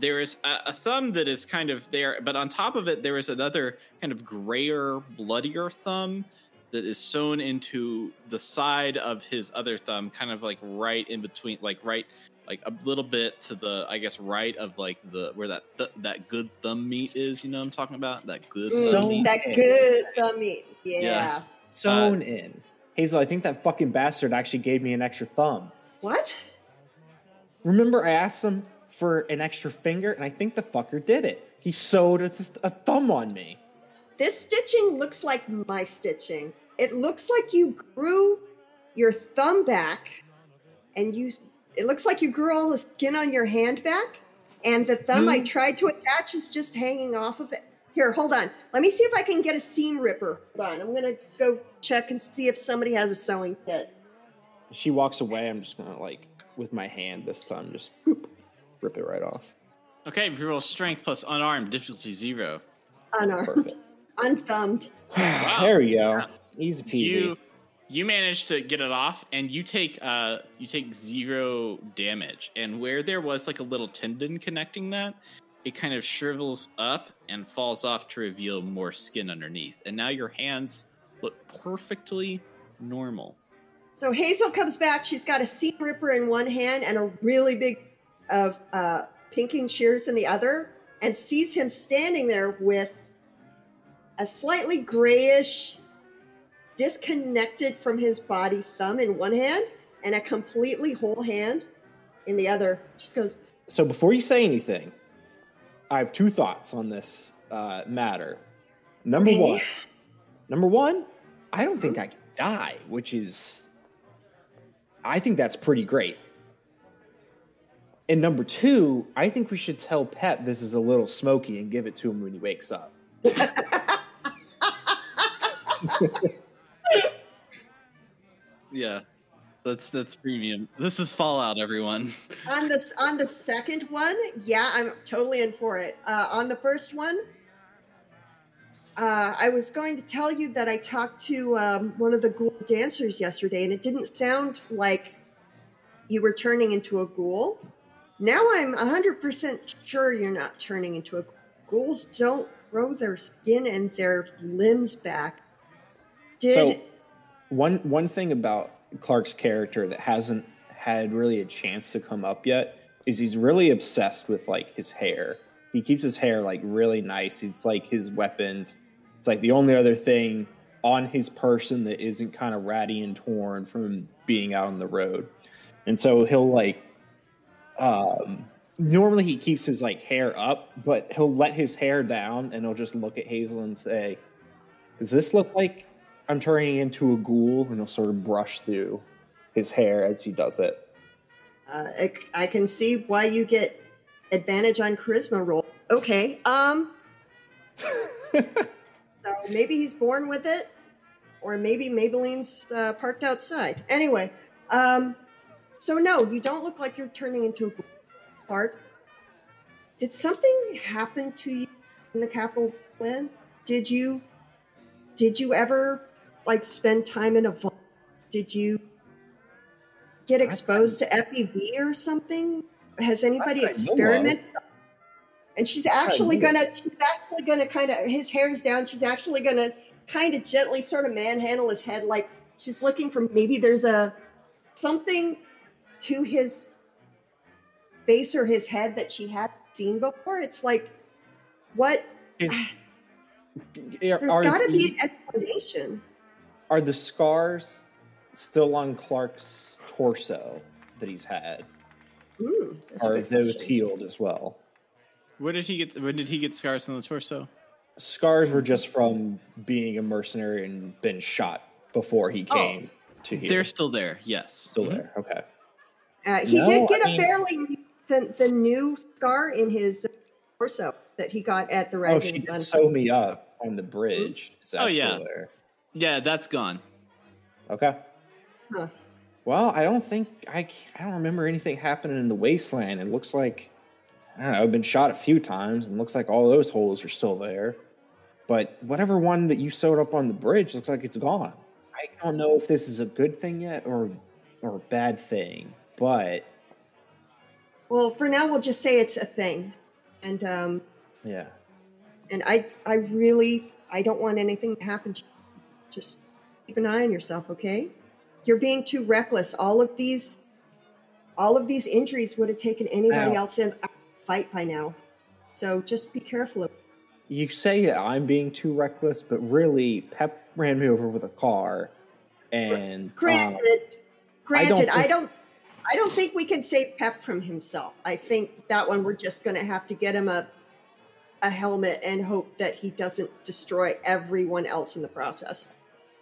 There is a thumb that is kind of there, but on top of it, there is another kind of grayer, bloodier thumb that is sewn into the side of his other thumb, kind of like right in between, like right, like a little bit to the, I guess, right of like the where that that good thumb meat is. You know what I'm talking about? That good thumb meat. That good thumb meat. Yeah. Sewn in. Hazel, I think that fucking bastard actually gave me an extra thumb. What? Remember, I asked him for an extra finger, and I think the fucker did it. He sewed a thumb on me. This stitching looks like my stitching. It looks like you grew your thumb back, and it looks like you grew all the skin on your hand back, and the thumb I tried to attach is just hanging off of it. Here, hold on. Let me see if I can get a seam ripper. Hold on. I'm going to go check and see if somebody has a sewing kit. She walks away. I'm just going to, like, with my hand this time, just boop, rip it right off. Okay, roll strength plus unarmed, difficulty 0. Unarmed. Perfect. Unthumbed. Wow. There we go. Yeah. Easy peasy. You managed to get it off, and you take 0 damage. And where there was, like, a little tendon connecting that, it kind of shrivels up and falls off to reveal more skin underneath. And now your hands look perfectly normal. So Hazel comes back. She's got a seam ripper in one hand and a really big of pinking shears in the other, and sees him standing there with a slightly grayish, disconnected from his body thumb in one hand and a completely whole hand in the other. Just goes. So before you say anything, I have two thoughts on this matter. Number one, I don't think I can die, which is, I think that's pretty great. And number two, I think we should tell Pep this is a little smoky and give it to him when he wakes up. Yeah, that's premium. This is Fallout, everyone. On the second one, yeah, I'm totally in for it. On the first one, I was going to tell you that I talked to one of the ghoul dancers yesterday, and it didn't sound like you were turning into a ghoul. Now I'm 100% sure you're not turning into a ghoul. Ghouls don't grow their skin and their limbs back. One thing about Clark's character that hasn't had really a chance to come up yet is he's really obsessed with, like, his hair. He keeps his hair, like, really nice. It's, like, his weapons. It's, like, the only other thing on his person that isn't kind of ratty and torn from being out on the road. And so he'll, like, normally he keeps his, like, hair up, but he'll let his hair down and he'll just look at Hazel and say, does this look like I'm turning into a ghoul? And he'll sort of brush through his hair as he does it. I can see why you get advantage on charisma roll. Okay. So maybe he's born with it, or maybe Maybelline's parked outside. Anyway, so no, you don't look like you're turning into a ghoul. Clark, did something happen to you in the capital plan? Did you ever, like, spend time in a vault? Did you get exposed to FEV or something? Has anybody experimented? And she's actually gonna kind of, his hair's down, she's actually gonna kind of gently sort of manhandle his head, like she's looking for maybe there's a something to his face or his head that she hadn't seen before. It's like, what? There's got to be an explanation. Are the scars still on Clark's torso that he's had? Ooh, are those healed as well? When did he get scars on the torso? Scars were just from being a mercenary and been shot before he came to here. They're still there, yes. Still there, okay. The new scar in his torso that he got at the Rising. Oh, she did sew me up on the bridge. Is that still there? Yeah, that's gone. Okay. Huh. Well, I don't think I don't remember anything happening in the wasteland. It looks like, I don't know, I've been shot a few times, and it looks like all those holes are still there. But whatever one that you sewed up on the bridge looks like it's gone. I don't know if this is a good thing yet or a bad thing, but. Well, for now, we'll just say it's a thing. And, yeah. And I really don't want anything to happen to you. Just Keep an eye on yourself, okay? You're being too reckless. All of these injuries would have taken anybody else in a fight by now. So just be careful. You say that I'm being too reckless, but really, Pep ran me over with a car. And granted, I don't think we can save Pep from himself. I think that one we're just going to have to get him a helmet and hope that he doesn't destroy everyone else in the process.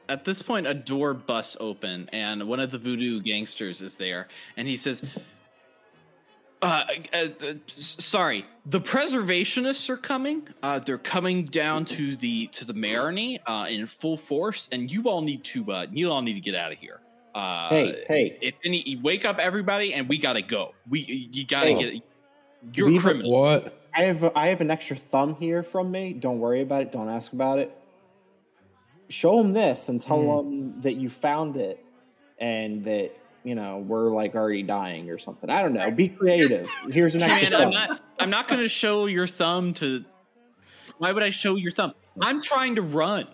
At this point, a door busts open, and one of the voodoo gangsters is there, and he says, sorry, the Preservationists are coming. They're coming down to the Marigny in full force, and you all need to get out of here. Hey! If any, wake up, everybody, and we gotta go. You gotta get. You're criminals. What? I have an extra thumb here from me. Don't worry about it. Don't ask about it. Show them this and tell them that you found it, and that we're like already dying or something. I don't know. Be creative. Here's an extra thumb. I'm not going to show your thumb to. Why would I show your thumb? I'm trying to run.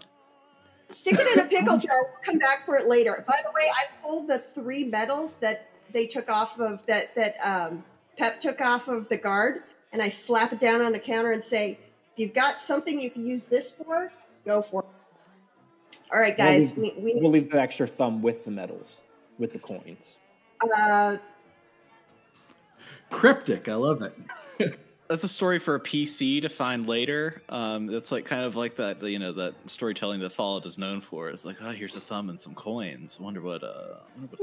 Stick it in a pickle jar. We'll come back for it later. By the way, I pulled the 3 medals that they took off of that Pep took off of the guard, and I slap it down on the counter and say, "If you've got something you can use this for, go for it." All right, guys. We'll leave the extra thumb with the medals, with the coins. Cryptic. I love it. That's a story for a PC to find later. That's like kind of like that, that storytelling that Fallout is known for. It's like, oh, here's a thumb and some coins. I wonder what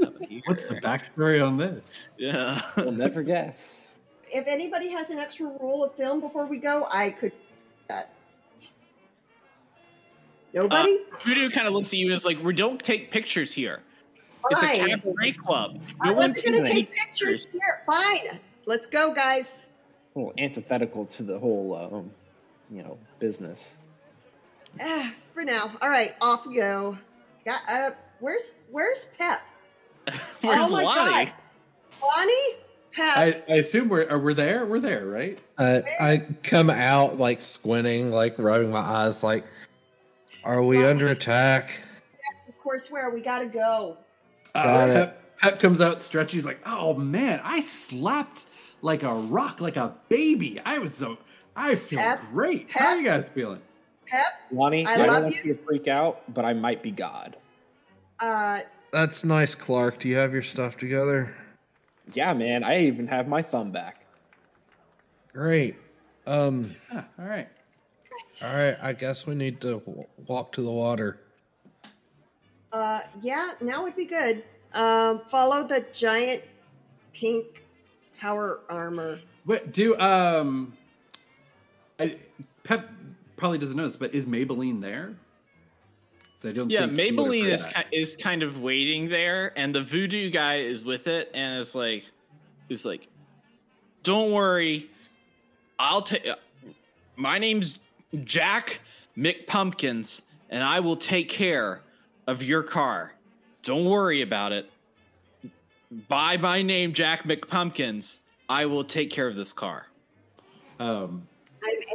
happened here. What's the backstory on this? Yeah, we'll never guess. If anybody has an extra roll of film before we go, I could do that. Nobody? Voodoo kind of looks at you and is like, we don't take pictures here. Fine. It's a cabaret club. No one's going to take pictures here. Fine. Let's go, guys. A little antithetical to the whole, business. For now. All right, off we go. Where's Pep? Where's Lonnie? God. Lonnie? Pep? I assume we're there. We're there, right? I come out, like, squinting, like, rubbing my eyes, like, are we under attack? Yes, of course, we got to go. Pep comes out, stretches, like, oh, man, I slapped... like a rock, like a baby. I feel great. Pep, how are you guys feeling? Pep, Lonnie, I don't want you to freak out, but I might be God. That's nice, Clark. Do you have your stuff together? Yeah, man. I even have my thumb back. Great. All right. All right. I guess we need to walk to the water. Yeah. Now would be good. Follow the giant pink power armor. What do Pep probably doesn't know this, but is Maybelline there? I don't. Yeah, think Maybelline is kind of waiting there, and the voodoo guy is with it, and it's like, don't worry, I'll take. My name's Jack McPumpkins, and I will take care of your car. Don't worry about it. By my name, Jack McPumpkins, I will take care of this car. I'm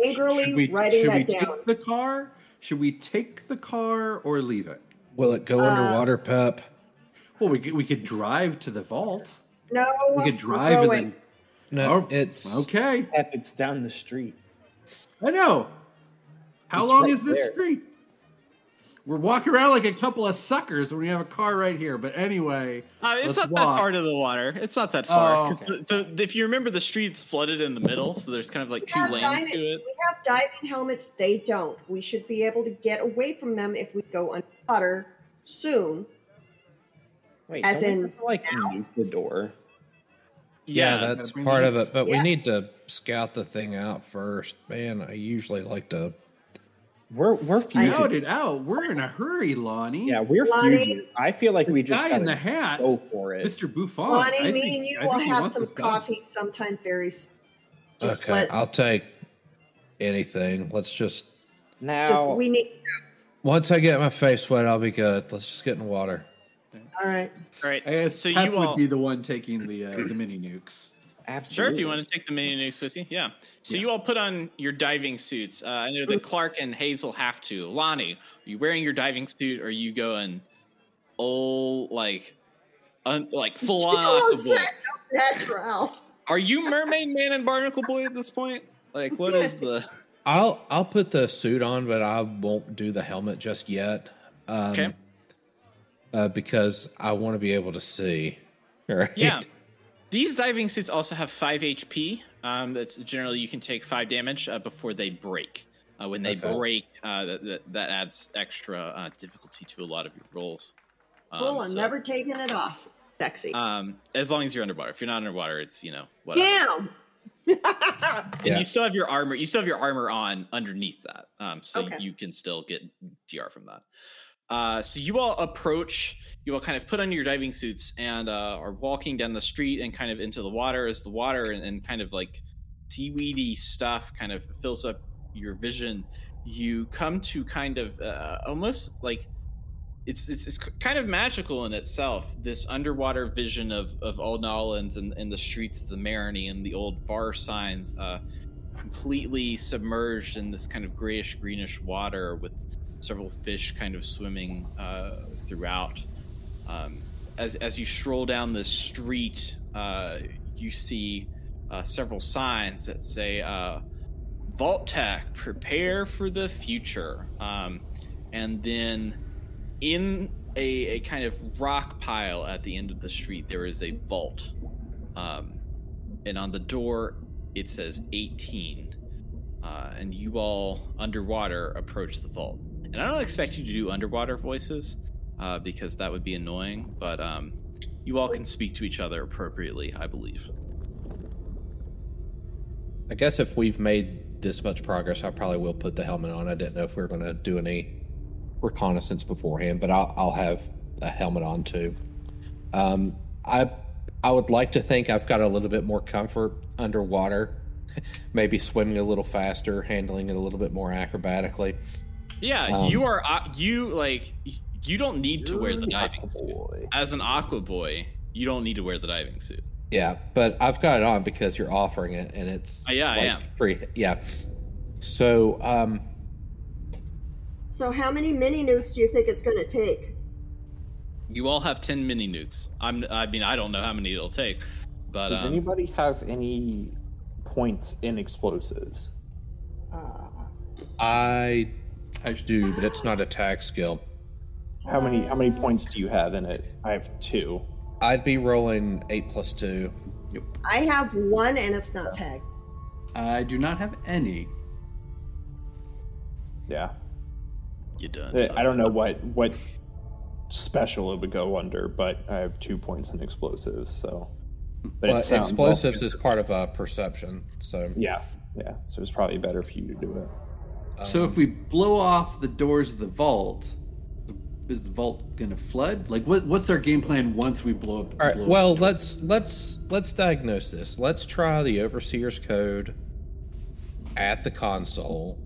angrily writing that down. Should we take the car? Should we take the car or leave it? Will it go underwater, Pep? Well, we could drive to the vault. No, we could drive and then. No, it's okay. Pep, it's down the street. I know. How long is this street? We're walking around like a couple of suckers when we have a car right here. But anyway, it's not that far to the water. It's not that far. Oh, okay. If you remember, the street's flooded in the middle, so there's kind of like two lanes to it. We have diving helmets. They don't. We should be able to get away from them if we go underwater soon. Wait, as in, we have to, like, move the door. Yeah, that's part of it. But we need to scout the thing out first. Man, I usually like to. We're fugitives. Out. We're in a hurry, Lonnie. Yeah, we're fugitives. I feel like we just got to go for it. Mr. Buffon. Lonnie, me and you will have some coffee sometime very soon. Okay, I'll take anything. Let's just... Now... we need... Once I get my face wet, I'll be good. Let's just get in the water. All right. I guess so Pep would be the one taking the mini-nukes. Absolutely. Sure, if you want to take the mini-nukes with you. Yeah. So you all put on your diving suits. I know that Clark and Hazel have to. Lonnie, are you wearing your diving suit, or are you going old, like full on octopus. Natural. Are you Mermaid Man and Barnacle Boy at this point? Like, what is the? I'll put the suit on, but I won't do the helmet just yet. Okay. Because I want to be able to see. Right? Yeah. These diving suits also have 5 HP. That's generally you can take 5 damage before they break. When they break, that adds extra difficulty to a lot of your rolls. Cool, I'm never taking it off. Sexy. As long as you're underwater. If you're not underwater, it's, you know, whatever. Damn. And yeah. You still have your armor. You still have your armor on underneath that. So okay. You can still get DR from that. So you all approach. You all kind of put on your diving suits and are walking down the street and kind of into the water as the water and kind of like seaweedy stuff kind of fills up your vision. You come to kind of almost like it's kind of magical in itself, this underwater vision of Old Nawlins and the streets of the Marigny and the old bar signs completely submerged in this kind of grayish greenish water with several fish kind of swimming throughout. As you stroll down the street, you see several signs that say Vault-Tec, prepare for the future. And then in a kind of rock pile at the end of the street, there is a vault. And on the door, it says 18. And you all, underwater, approach the vault. And I don't expect you to do underwater voices, because that would be annoying. But you all can speak to each other appropriately, I believe. I guess if we've made this much progress, I probably will put the helmet on. I didn't know if we were going to do any reconnaissance beforehand, but I'll have a helmet on too. I would like to think I've got a little bit more comfort underwater, maybe swimming a little faster, handling it a little bit more acrobatically. Yeah, you don't need to wear the diving suit. As an aqua boy, you don't need to wear the diving suit. Yeah, but I've got it on because you're offering it, and it's I am free. Yeah. So, so how many mini nukes do you think it's going to take? You all have 10 mini nukes. I mean, I don't know how many it'll take, but does anybody have any points in explosives? I do, but it's not a tag skill. How many points do you have in it? I have 2. I'd be rolling 8 plus 2. Yep. I have 1, and it's not tagged. I do not have any. Yeah. You're done. I don't know what special it would go under, but I have 2 points in explosives, so. But explosives is part of perception, so. Yeah. So it's probably better for you to do it. So if we blow off the doors of the vault, is the vault gonna flood? Like, what's our game plan once we blow up? All right, well, let's diagnose this. Let's try the Overseer's code at the console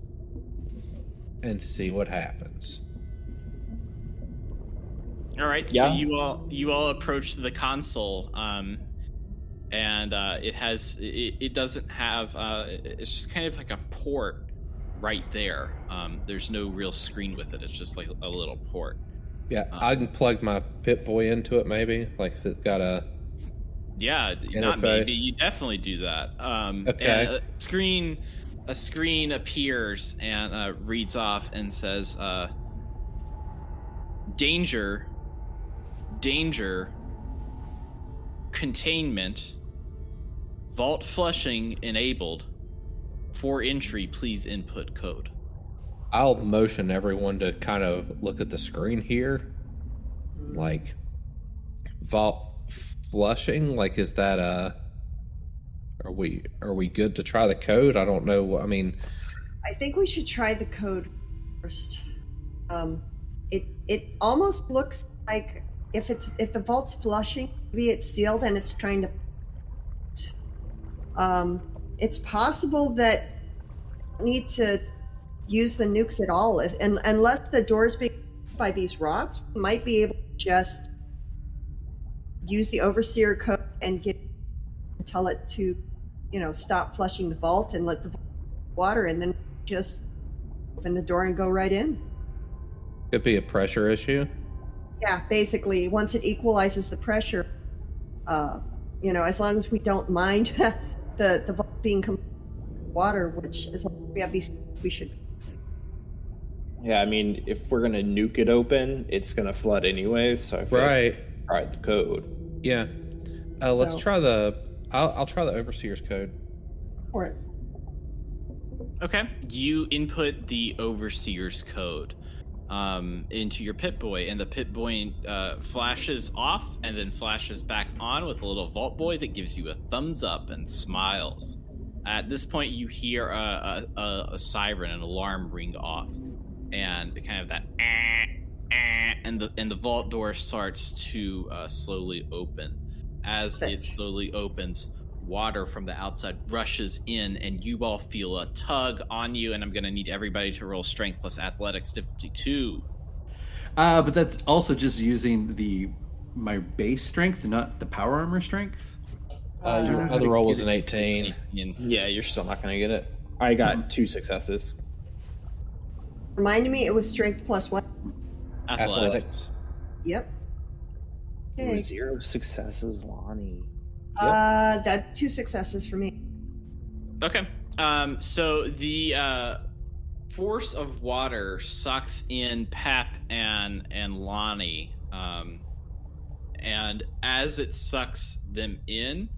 and see what happens. All right. Yeah. So you all approach the console, and it doesn't have. It's just kind of like a port right there. There's no real screen with it. It's just like a little port. Yeah, I can plug my Pip-Boy into it, maybe. Like, if it's got a... Yeah, interface. Not maybe. You definitely do that. Okay. A screen appears and reads off and says, Danger. Containment. Vault flushing enabled. For entry, please input code. I'll motion everyone to kind of look at the screen here. Like, vault flushing? Like, is that a... Are we good to try the code? I don't know. I mean... I think we should try the code first. It almost looks like if the vault's flushing, maybe it's sealed and it's trying to... it's possible that we need to... use the nukes at all, and unless the doors be by these rocks, we might be able to just use the Overseer code and tell it to, you know, stop flushing the vault and let the water, and then just open the door and go right in. Could be a pressure issue. Yeah, basically, once it equalizes the pressure, you know, as long as we don't mind the vault being water, which as long as we have these, we should. Yeah, I mean, if we're gonna nuke it open, it's gonna flood anyways. So I feel right. Like, all right, the code. Yeah, let's try the. I'll try the overseer's code. For it. Okay, you input the overseer's code into your Pip-Boy, and the Pip-Boy flashes off and then flashes back on with a little Vault Boy that gives you a thumbs up and smiles. At this point, you hear a siren, an alarm ring off, and kind of that and the vault door starts to slowly open. As it slowly opens, water from the outside rushes in, and you all feel a tug on you, and I'm going to need everybody to roll strength plus athletics difficulty 2. But that's also just using my base strength, not the power armor strength. Your other roll was an 18. Yeah, you're still not going to get it. I got 2 successes. Remind me, it was strength plus what? Athletics. Yep. Okay. 0 successes, Lonnie. Yep. That 2 successes for me. Okay. So the force of water sucks in Pep and Lonnie. And as it sucks them in,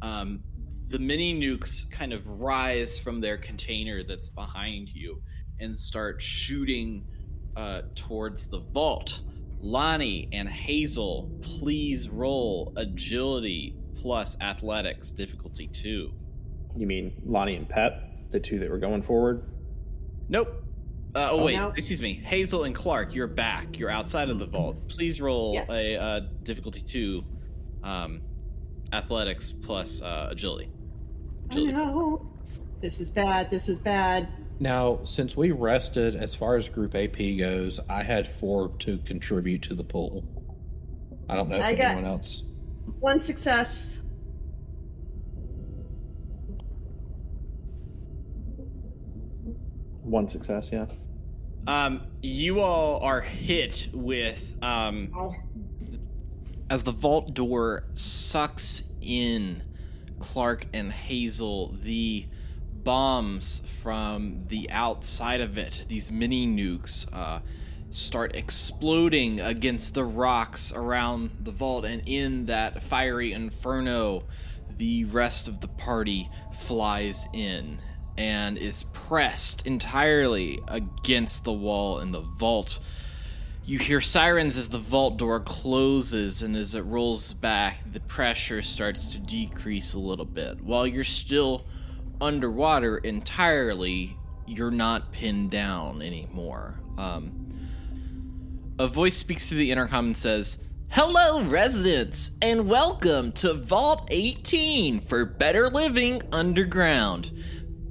the mini nukes kind of rise from their container that's behind you and start shooting towards the vault. Lonnie and Hazel, please roll agility plus athletics difficulty 2. You mean Lonnie and Pep, the 2 that were going forward? Nope. Excuse me. Hazel and Clark, you're back. You're outside of the vault. Please roll a difficulty 2 athletics plus agility. Oh, no. This is bad. This is bad. Now, since we rested, as far as group AP goes, I had 4 to contribute to the pool. I don't know if anyone else... 1 success. Yeah. You all are hit with as the vault door sucks in Clark and Hazel, the bombs from the outside of it, these mini nukes, start exploding against the rocks around the vault, and in that fiery inferno, the rest of the party flies in and is pressed entirely against the wall in the vault. You hear sirens as the vault door closes, and as it rolls back, the pressure starts to decrease a little bit. While you're still underwater entirely, you're not pinned down anymore. A voice speaks to the intercom and says, "Hello, residents, and welcome to Vault 18 for better living underground.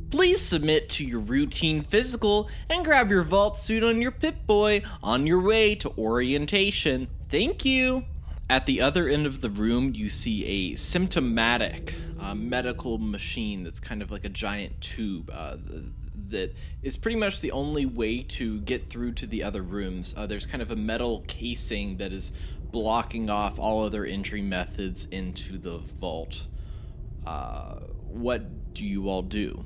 Please submit to your routine physical and grab your vault suit on your Pip-Boy on your way to orientation. Thank you." At the other end of the room, you see a symptomatic medical machine that's kind of like a giant tube that is pretty much the only way to get through to the other rooms. There's kind of a metal casing that is blocking off all other entry methods into the vault. What do you all do?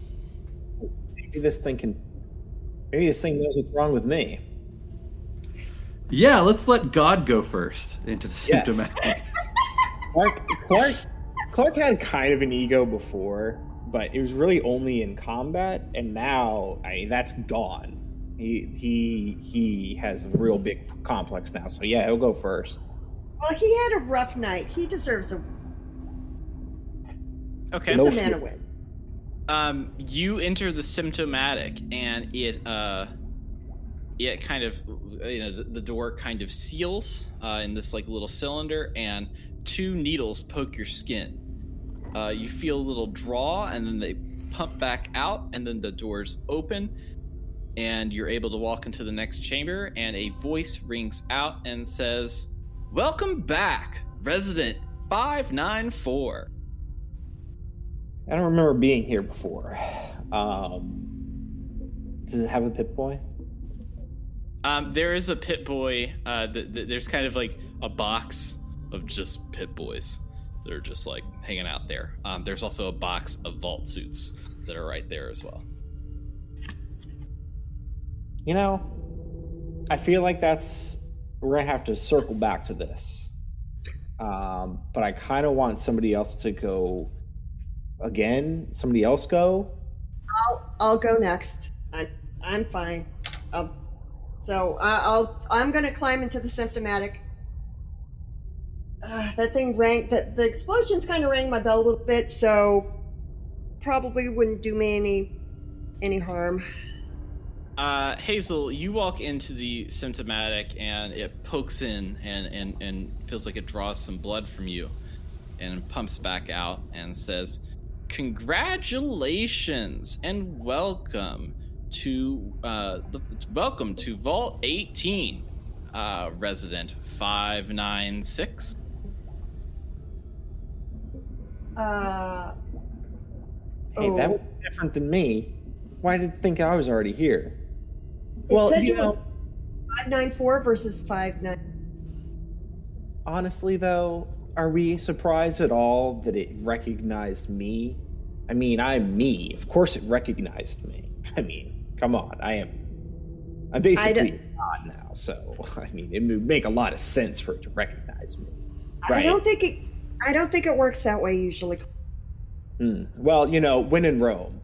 Maybe this thing knows what's wrong with me. Yeah, let's let God go first into the symptomatic. Clark had kind of an ego before, but it was really only in combat, and now that's gone. He has a real big complex now, so yeah, he'll go first. Well, he had a rough night. He deserves a... Okay. No man a win. You enter the symptomatic, and it kind of, you know, the door kind of seals in this like little cylinder, and 2 needles poke your skin. You feel a little draw, and then they pump back out, and then the doors open, and you're able to walk into the next chamber, and a voice rings out and says, "Welcome back, Resident 594. I don't remember being here before. Does it have a Pip-Boy? There is a Pip-Boy. There's kind of like a box of just Pip-Boys. They're just like hanging out there. There's also a box of vault suits that are right there as well. You know, I feel like that's... We're going to have to circle back to this. But I kind of want somebody else to go again. Somebody else go? I'll go next. I'm fine. I'm going to climb into the symptomatic. That thing rang... The explosions kind of rang my bell a little bit, so probably wouldn't do me any harm. Hazel, you walk into the symptomatic and it pokes in and feels like it draws some blood from you and pumps back out and says, "Congratulations and welcome to Vault 18, resident 596. Hey, that was different than me. Why did you think I was already here? It well, said you know, 594 versus 59. Honestly, though, are we surprised at all that it recognized me? I mean, I'm me. Of course, it recognized me. I mean, come on. I'm basically God now, so I mean, it would make a lot of sense for it to recognize me. Right? I don't think it works that way usually. Well, you know, when in Rome.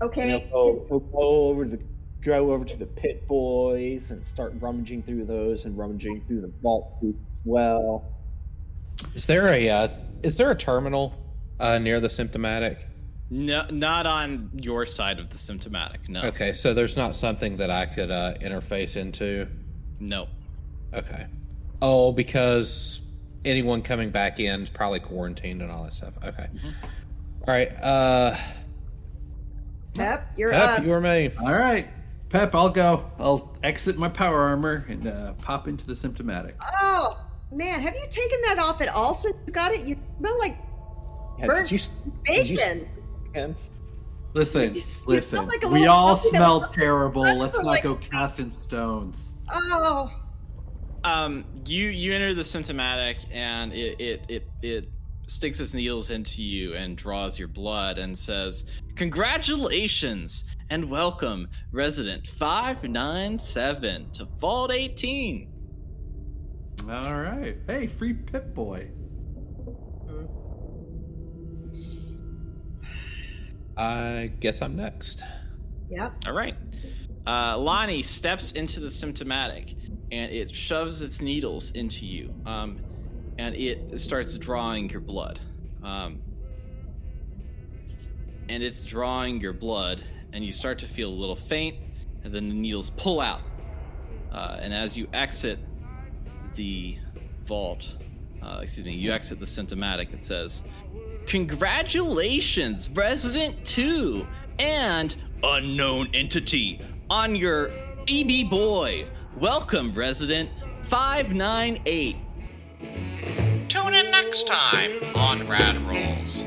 Okay. You know, go over to the Pit Boys and start rummaging through those and rummaging through the vault as well. Is there a terminal near the symptomatic? No, not on your side of the symptomatic. No. Okay, so there's not something that I could interface into. No. Okay. Oh, because anyone coming back in is probably quarantined and all that stuff. Okay. Mm-hmm. All right. Pep, you're up. Pep, you're me. All right. Pep, I'll go. I'll exit my power armor and pop into the symptomatic. Oh, man. Have you taken that off at all since you got it? You smell like burnt bacon. Listen. Like we all smell terrible. Let's not go casting stones. Oh. You enter the symptomatic and it sticks its needles into you and draws your blood and says, "Congratulations and welcome, resident 597 to Vault 18. All right. Hey, free Pip-Boy. I guess I'm next. Yep. All right. Lonnie steps into the symptomatic and it shoves its needles into you. And it starts drawing your blood. And it's drawing your blood, and you start to feel a little faint, and then the needles pull out. And as you exit the vault, you exit the symptomatic, it says, "Congratulations, Resident 2 and Unknown Entity on your EB boy. Welcome, Resident 598. Tune in next time on Rad Rolls.